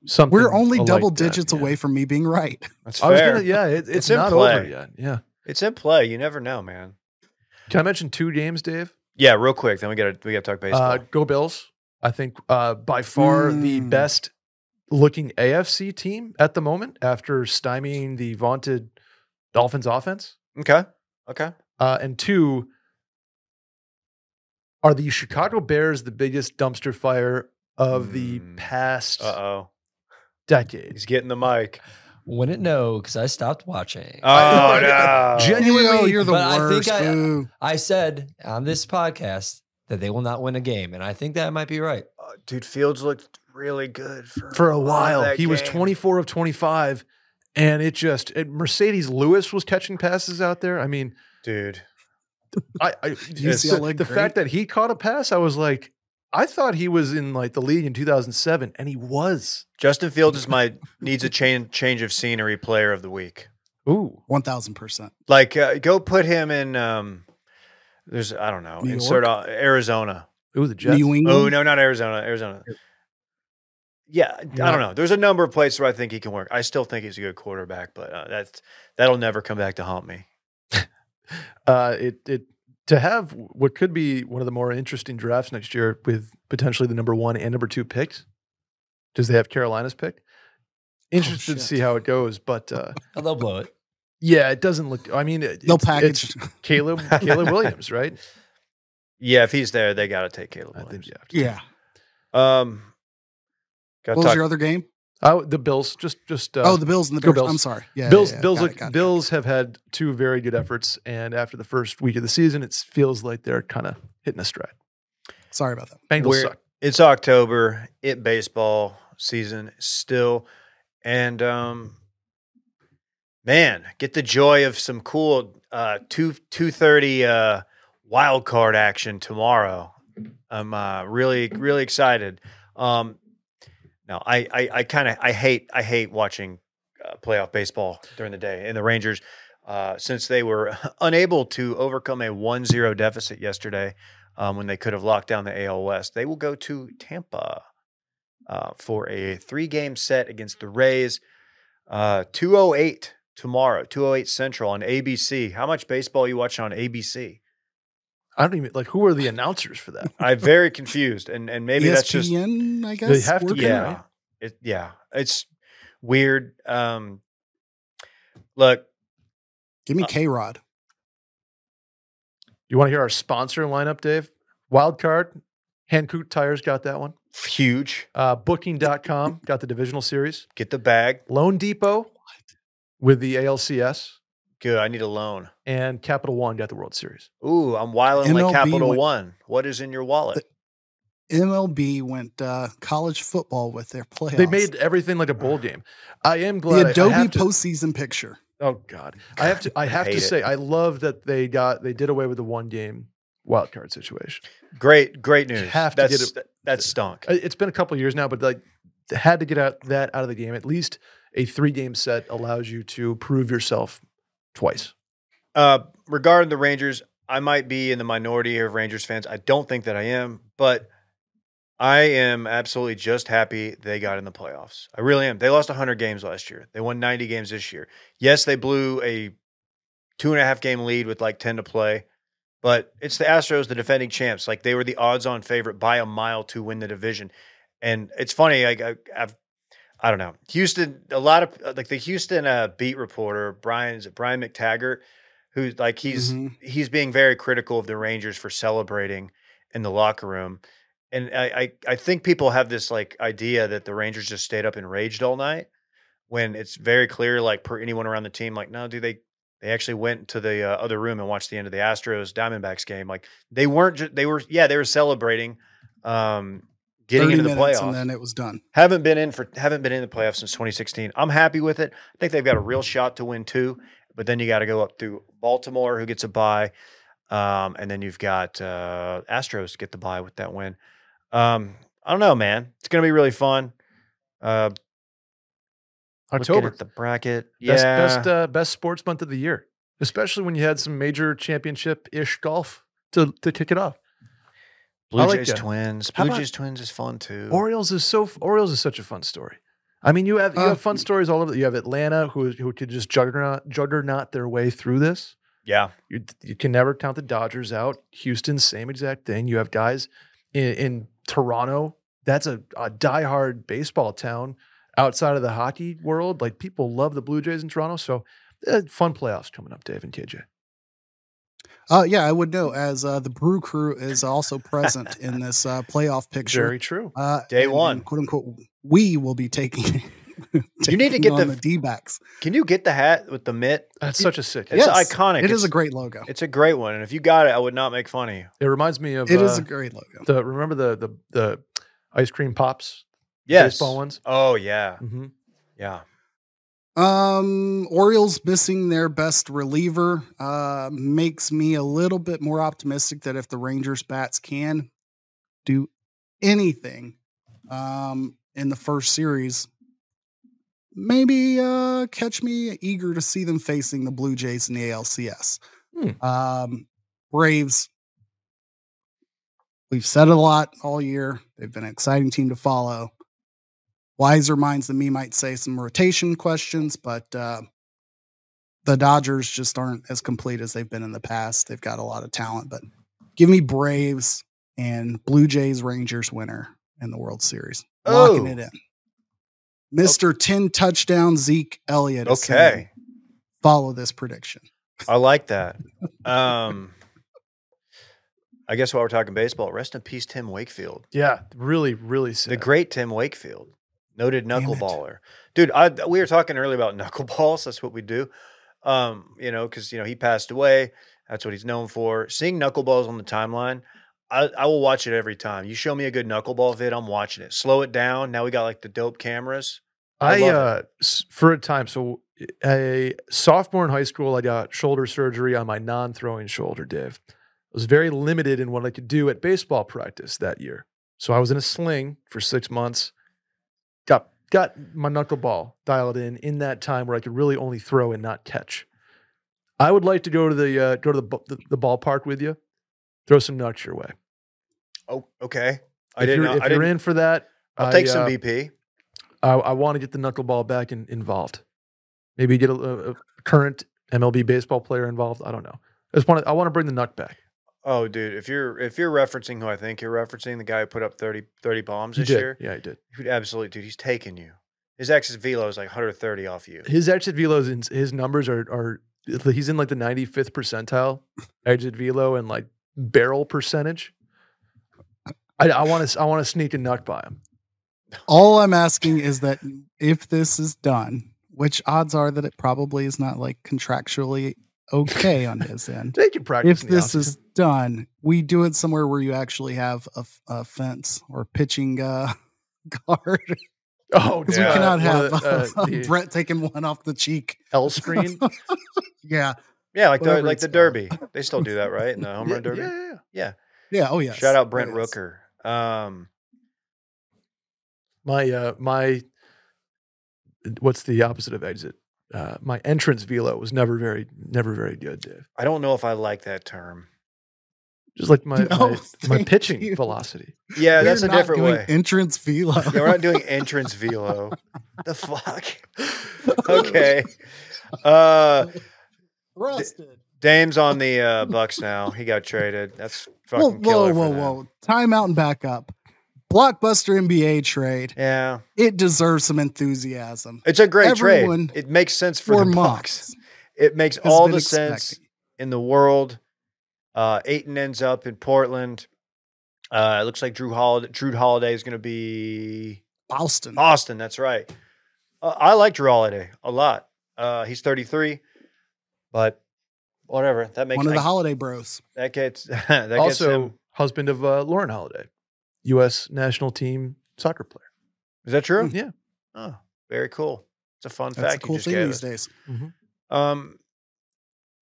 Something We're only double digits that, yeah. away from me being right. That's fair. I was gonna, yeah. It, it's it's in not play. over yet. Yeah. It's in play. You never know, man. Can I mention two games, Dave? Yeah. Real quick. Then we gotta, we gotta talk baseball. Uh, go Bills. I think uh, by far mm. the best looking A F C team at the moment after stymieing the vaunted Dolphins offense. Okay. Okay. Uh, and two, are the Chicago Bears the biggest dumpster fire of mm. the past Uh-oh. decade? He's getting the mic. Wouldn't know because I stopped watching. Oh, no. Genuinely, oh, you're the worst. I think I, I said on this podcast that they will not win a game, and I think that might be right. Uh, dude, Fields looked really good for, for a while. He game. was twenty-four of twenty-five, and it just it, Mercedes Lewis was catching passes out there. I mean, dude, I, I the, the fact that he caught a pass, I was like, I thought he was in like the league in two thousand seven, and he was. Justin Fields is my needs a change change of scenery player of the week. Ooh, one thousand percent. Like, uh, go put him in. Um, There's, I don't know, insert uh, Arizona. Ooh, the Jets. Oh, no, not Arizona. Arizona. Yeah, yeah, I don't know. There's a number of places where I think he can work. I still think he's a good quarterback, but uh, that's that'll never come back to haunt me. uh, it it to have what could be one of the more interesting drafts next year with potentially the number one and number two picks. Does they have Carolina's pick? Interested oh, to see how it goes, but uh, they'll blow it. Yeah, it doesn't look. I mean, it, no it's, package. It's Caleb, Caleb Williams, right? Yeah, if he's there, they got to take Caleb Williams. I think you have to. Yeah. Um, what talk. was your other game? Oh, the Bills. Just, just. Uh, oh, the Bills and the Bears. Bills. I'm sorry. Yeah, Bills. Yeah, yeah. Bills. Got look, it, it, Bills have had two very good efforts, and after the first week of the season, it feels like they're kind of hitting a stride. Sorry about that. Bengals We're, suck. It's October. It baseball season still, and um. Man, get the joy of some cool uh, two two thirty uh, wild card action tomorrow. I'm uh, really really excited. Um, no, I I, I kind of I hate I hate watching uh, playoff baseball during the day. And the Rangers, uh, since they were unable to overcome a one zero deficit yesterday, um, when they could have locked down the A L West. They will go to Tampa uh, for a three-game set against the Rays. Uh, two oh eight tomorrow, two oh eight Central on A B C. How much baseball are you watching on A B C? I don't even, like, who are the announcers for that? I'm very confused, and and maybe E S P N, that's just E S P N, I guess. They have to, yeah, right? it, yeah. It's weird. Um, look, give me uh, K-Rod. You want to hear our sponsor lineup, Dave? Wildcard, Hankook Tires got that one. Huge. Uh, booking dot com got the divisional series. Get the bag. Loan Depot what? with the A L C S. Good. I need a loan. And Capital One got the World Series. Ooh, I'm wilding like Capital went, One. What is in your wallet? M L B went uh, college football with their playoffs. They made everything like a bowl game. I am glad. The Adobe I, I have to, postseason picture. Oh God, God I have to. I have I to say, it. I love that they got they did away with the one game wild card situation. Great, great news. You have that's, to get it. That stunk. It's been a couple of years now, but like had to get out that out of the game. At least a three game set allows you to prove yourself twice. Uh, regarding the Rangers, I might be in the minority of Rangers fans. I don't think that I am, but I am absolutely just happy they got in the playoffs. I really am. They lost one hundred games last year. They won ninety games this year. Yes, they blew a two and a half game lead with like ten to play, but it's the Astros, the defending champs. Like they were the odds-on favorite by a mile to win the division. And it's funny. I, I, I've, I don't know. Houston, a lot of like the Houston uh, beat reporter, Brian's Brian McTaggart, who's like he's mm-hmm. he's being very critical of the Rangers for celebrating in the locker room. And I, I I think people have this like idea that the Rangers just stayed up enraged all night when it's very clear, like per anyone around the team, like, no, dude, they they actually went to the uh, other room and watched the end of the Astros Diamondbacks game. Like they weren't ju- they were yeah, they were celebrating um getting into the playoffs, and then it was done. Haven't been in for haven't been in the playoffs since twenty sixteen. I'm happy with it. I think they've got a real shot to win two, but then you got to go up through Baltimore, who gets a bye, um, and then you've got uh, Astros to get the bye with that win. Um, I don't know, man. It's gonna be really fun. Uh, October, look at the bracket, yeah, best best, uh, best sports month of the year, especially when you had some major championship-ish golf to to kick it off. Blue like Jays that. Twins. Blue Jays Twins is fun too. Orioles is so Orioles is such a fun story. I mean, you have you uh, have fun stories all over. You have Atlanta, who who could just juggernaut juggernaut their way through this. Yeah, you you can never count the Dodgers out. Houston, same exact thing. You have guys in, in Toronto. That's a, a diehard baseball town outside of the hockey world. Like people love the Blue Jays in Toronto. So, uh, fun playoffs coming up, Dave and K J. Uh, yeah, I would know as uh, the Brew Crew is also present in this uh, playoff picture. Very true. Uh, Day and, one. Quote unquote, we will be taking, taking you need to get the, the D-backs. Can you get the hat with the mitt? That's it, such a sick. It's yes, iconic. It it's, is a great logo. It's a great one. And if you got it, I would not make fun of you. It reminds me of. It uh, is a great logo. The, remember the, the the ice cream pops? Yes. Baseball ones? Oh, yeah. Mm-hmm. Yeah. Um, Orioles missing their best reliever uh, makes me a little bit more optimistic that if the Rangers bats can do anything um, in the first series, maybe uh, catch me eager to see them facing the Blue Jays in the A L C S. Hmm. Um, Braves, we've said a lot all year. They've been an exciting team to follow. Wiser minds than me might say some rotation questions, but uh, the Dodgers just aren't as complete as they've been in the past. They've got a lot of talent, but give me Braves and Blue Jays Rangers winner in the World Series. Oh. Locking it in. Mister Okay. ten touchdown Zeke Elliott. Okay. Saying, follow this prediction. I like that. um, I guess while we're talking baseball, rest in peace, Tim Wakefield. Yeah, really, really sad. The great Tim Wakefield. Noted knuckleballer. Dude, I, we were talking earlier about knuckleballs. That's what we do. Um, you know, because, you know, he passed away. That's what he's known for. Seeing knuckleballs on the timeline, I, I will watch it every time. You show me a good knuckleball vid, I'm watching it. Slow it down. Now we got, like, the dope cameras. I, I uh, for a time, so a sophomore in high school, I got shoulder surgery on my non-throwing shoulder, Dave. I was very limited in what I could do at baseball practice that year. So I was in a sling for six months. Got got my knuckleball dialed in in that time where I could really only throw and not catch. I would like to go to the uh, go to the, the the ballpark with you, throw some nuts your way. Oh, okay. I didn't know. If you're in for that, I'll I, take some uh, B P. I, I want to get the knuckleball back in, involved. Maybe get a, a current M L B baseball player involved. I don't know. I just want to, I want to bring the knuck back. Oh, dude, if you're if you're referencing who I think you're referencing, the guy who put up thirty, thirty bombs he this did. year. Yeah, he did. Dude, absolutely, dude. He's taking you. His exit velo is like one hundred thirty off you. His exit velos and his numbers are are he's in like the ninety-fifth percentile exit velo and like barrel percentage. I want to I want to sneak a nut by him. All I'm asking is that if this is done, which odds are that it probably is not like contractually okay on his end. They can practice. If this is done, we do it somewhere where you actually have a, a fence or pitching uh, guard. Oh, because we cannot have uh, uh, uh, Brett taking one off the cheek. L screen. yeah, yeah, like the, like the Derby. They still do that, right? In the home run yeah, derby. Yeah, yeah, yeah, yeah. Oh yeah. Shout out Brent oh, yes. Rooker. Um, my uh, my, what's the opposite of exit? Uh, my entrance velo was never very, never very good, Dave. I don't know if I like that term. Just like my no, my, my pitching you. velocity. Yeah, we're that's a different way. Entrance velo. Yeah, we're not doing entrance velo. The fuck. Okay. Uh, Rusted. Dame's on the uh, Bucks now. He got traded. That's fucking killer. Whoa, whoa, whoa, whoa! Time out and back up. Blockbuster N B A trade. Yeah, it deserves some enthusiasm. It's a great Everyone trade. It makes sense for, for the Bucks. It makes all the expecting. sense in the world. Uh, Ayton ends up in Portland. Uh, it looks like Drew Holiday. Drew Holiday is going to be Boston. Boston, that's right. Uh, I like Drew Holiday a lot. Uh, he's thirty-three, but whatever. That makes one of I, the Holiday Bros. That gets that gets also him. Husband of uh, Lauren Holiday, U S national team soccer player. Is that true? Mm-hmm. Yeah. Oh, very cool. It's a fun that's fact. A cool you just thing gave these it. days. Mm-hmm. Um,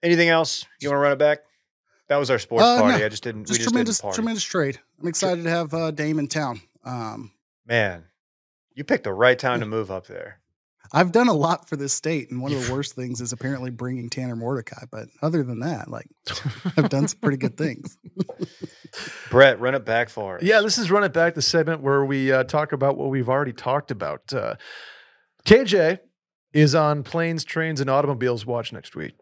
anything else? You want to run it back? That was our sports uh, party. No, I just didn't. Just we just tremendous, didn't party. Tremendous trade. I'm excited to have uh, Dame in town. Um, Man, you picked the right time to move up there. I've done a lot for this state, and one of the worst things is apparently bringing Tanner Mordecai. But other than that, like I've done some pretty good things. Brett, run it back for us. Yeah, this is Run It Back, the segment where we uh, talk about what we've already talked about. Uh, K J is on Planes, Trains, and Automobiles watch next week.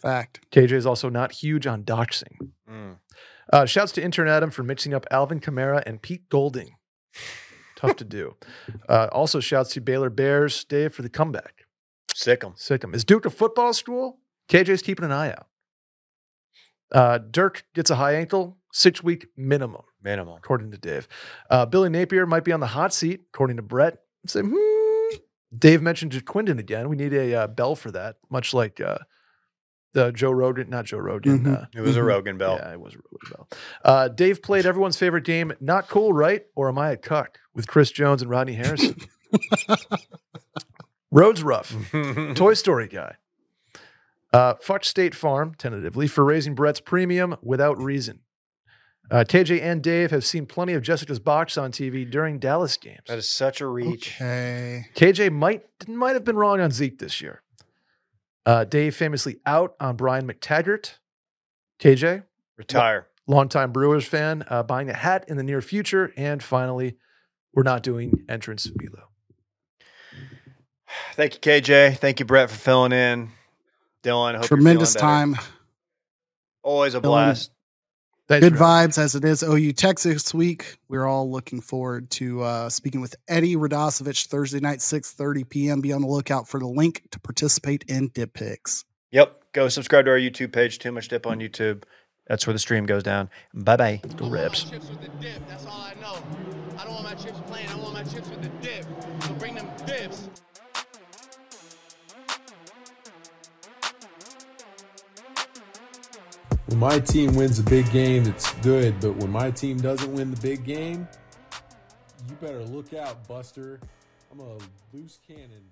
Fact. K J is also not huge on doxing. Mm. Uh, shouts to intern Adam for mixing up Alvin Kamara and Pete Golding. Tough to do. Uh, also shouts to Baylor Bears, Dave, for the comeback. Sick 'em. Sick 'em. Is Duke a football school? K J's keeping an eye out. Uh, Dirk gets a high ankle, six week minimum. Minimum. According to Dave. Uh, Billy Napier might be on the hot seat, according to Brett. Say, hmm. Dave mentioned Jaquindon again. We need a uh, bell for that, much like... Uh, The Joe Rogan, not Joe Rogan. Mm-hmm. Uh, it was a Rogan bell. Yeah, it was a Rogan bell. Uh, Dave played everyone's favorite game, Not Cool, Right? Or Am I a Cuck? With Chris Jones and Rodney Harrison. Road's rough. Toy Story guy. Uh, fuck State Farm, tentatively, for raising Brett's premium without reason. Uh, K J and Dave have seen plenty of Jessica's box on T V during Dallas games. That is such a reach. Okay. K J might might have been wrong on Zeke this year. Uh, Dave famously out on Brian McTaggart. K J, retire. Longtime Brewers fan, uh, buying a hat in the near future. And finally, we're not doing entrance velo. Thank you, K J. Thank you, Brett, for filling in. Dylan, hope tremendous you're feeling better. time. Always a Dylan, blast. Thanks, Good vibes it. as it is. O U Texas week. We're all looking forward to uh, speaking with Eddie Radosevich Thursday night, six thirty p.m. Be on the lookout for the link to participate in Dip Picks. Yep. Go subscribe to our YouTube page, Too Much Dip on YouTube. That's where the stream goes down. Bye-bye. Go Rebs. I want my chips with the dip. That's all I know. I don't want my chips plain. I want my chips with the dip. So bring them dips. When my team wins a big game, it's good. But when my team doesn't win the big game, you better look out, Buster. I'm a loose cannon.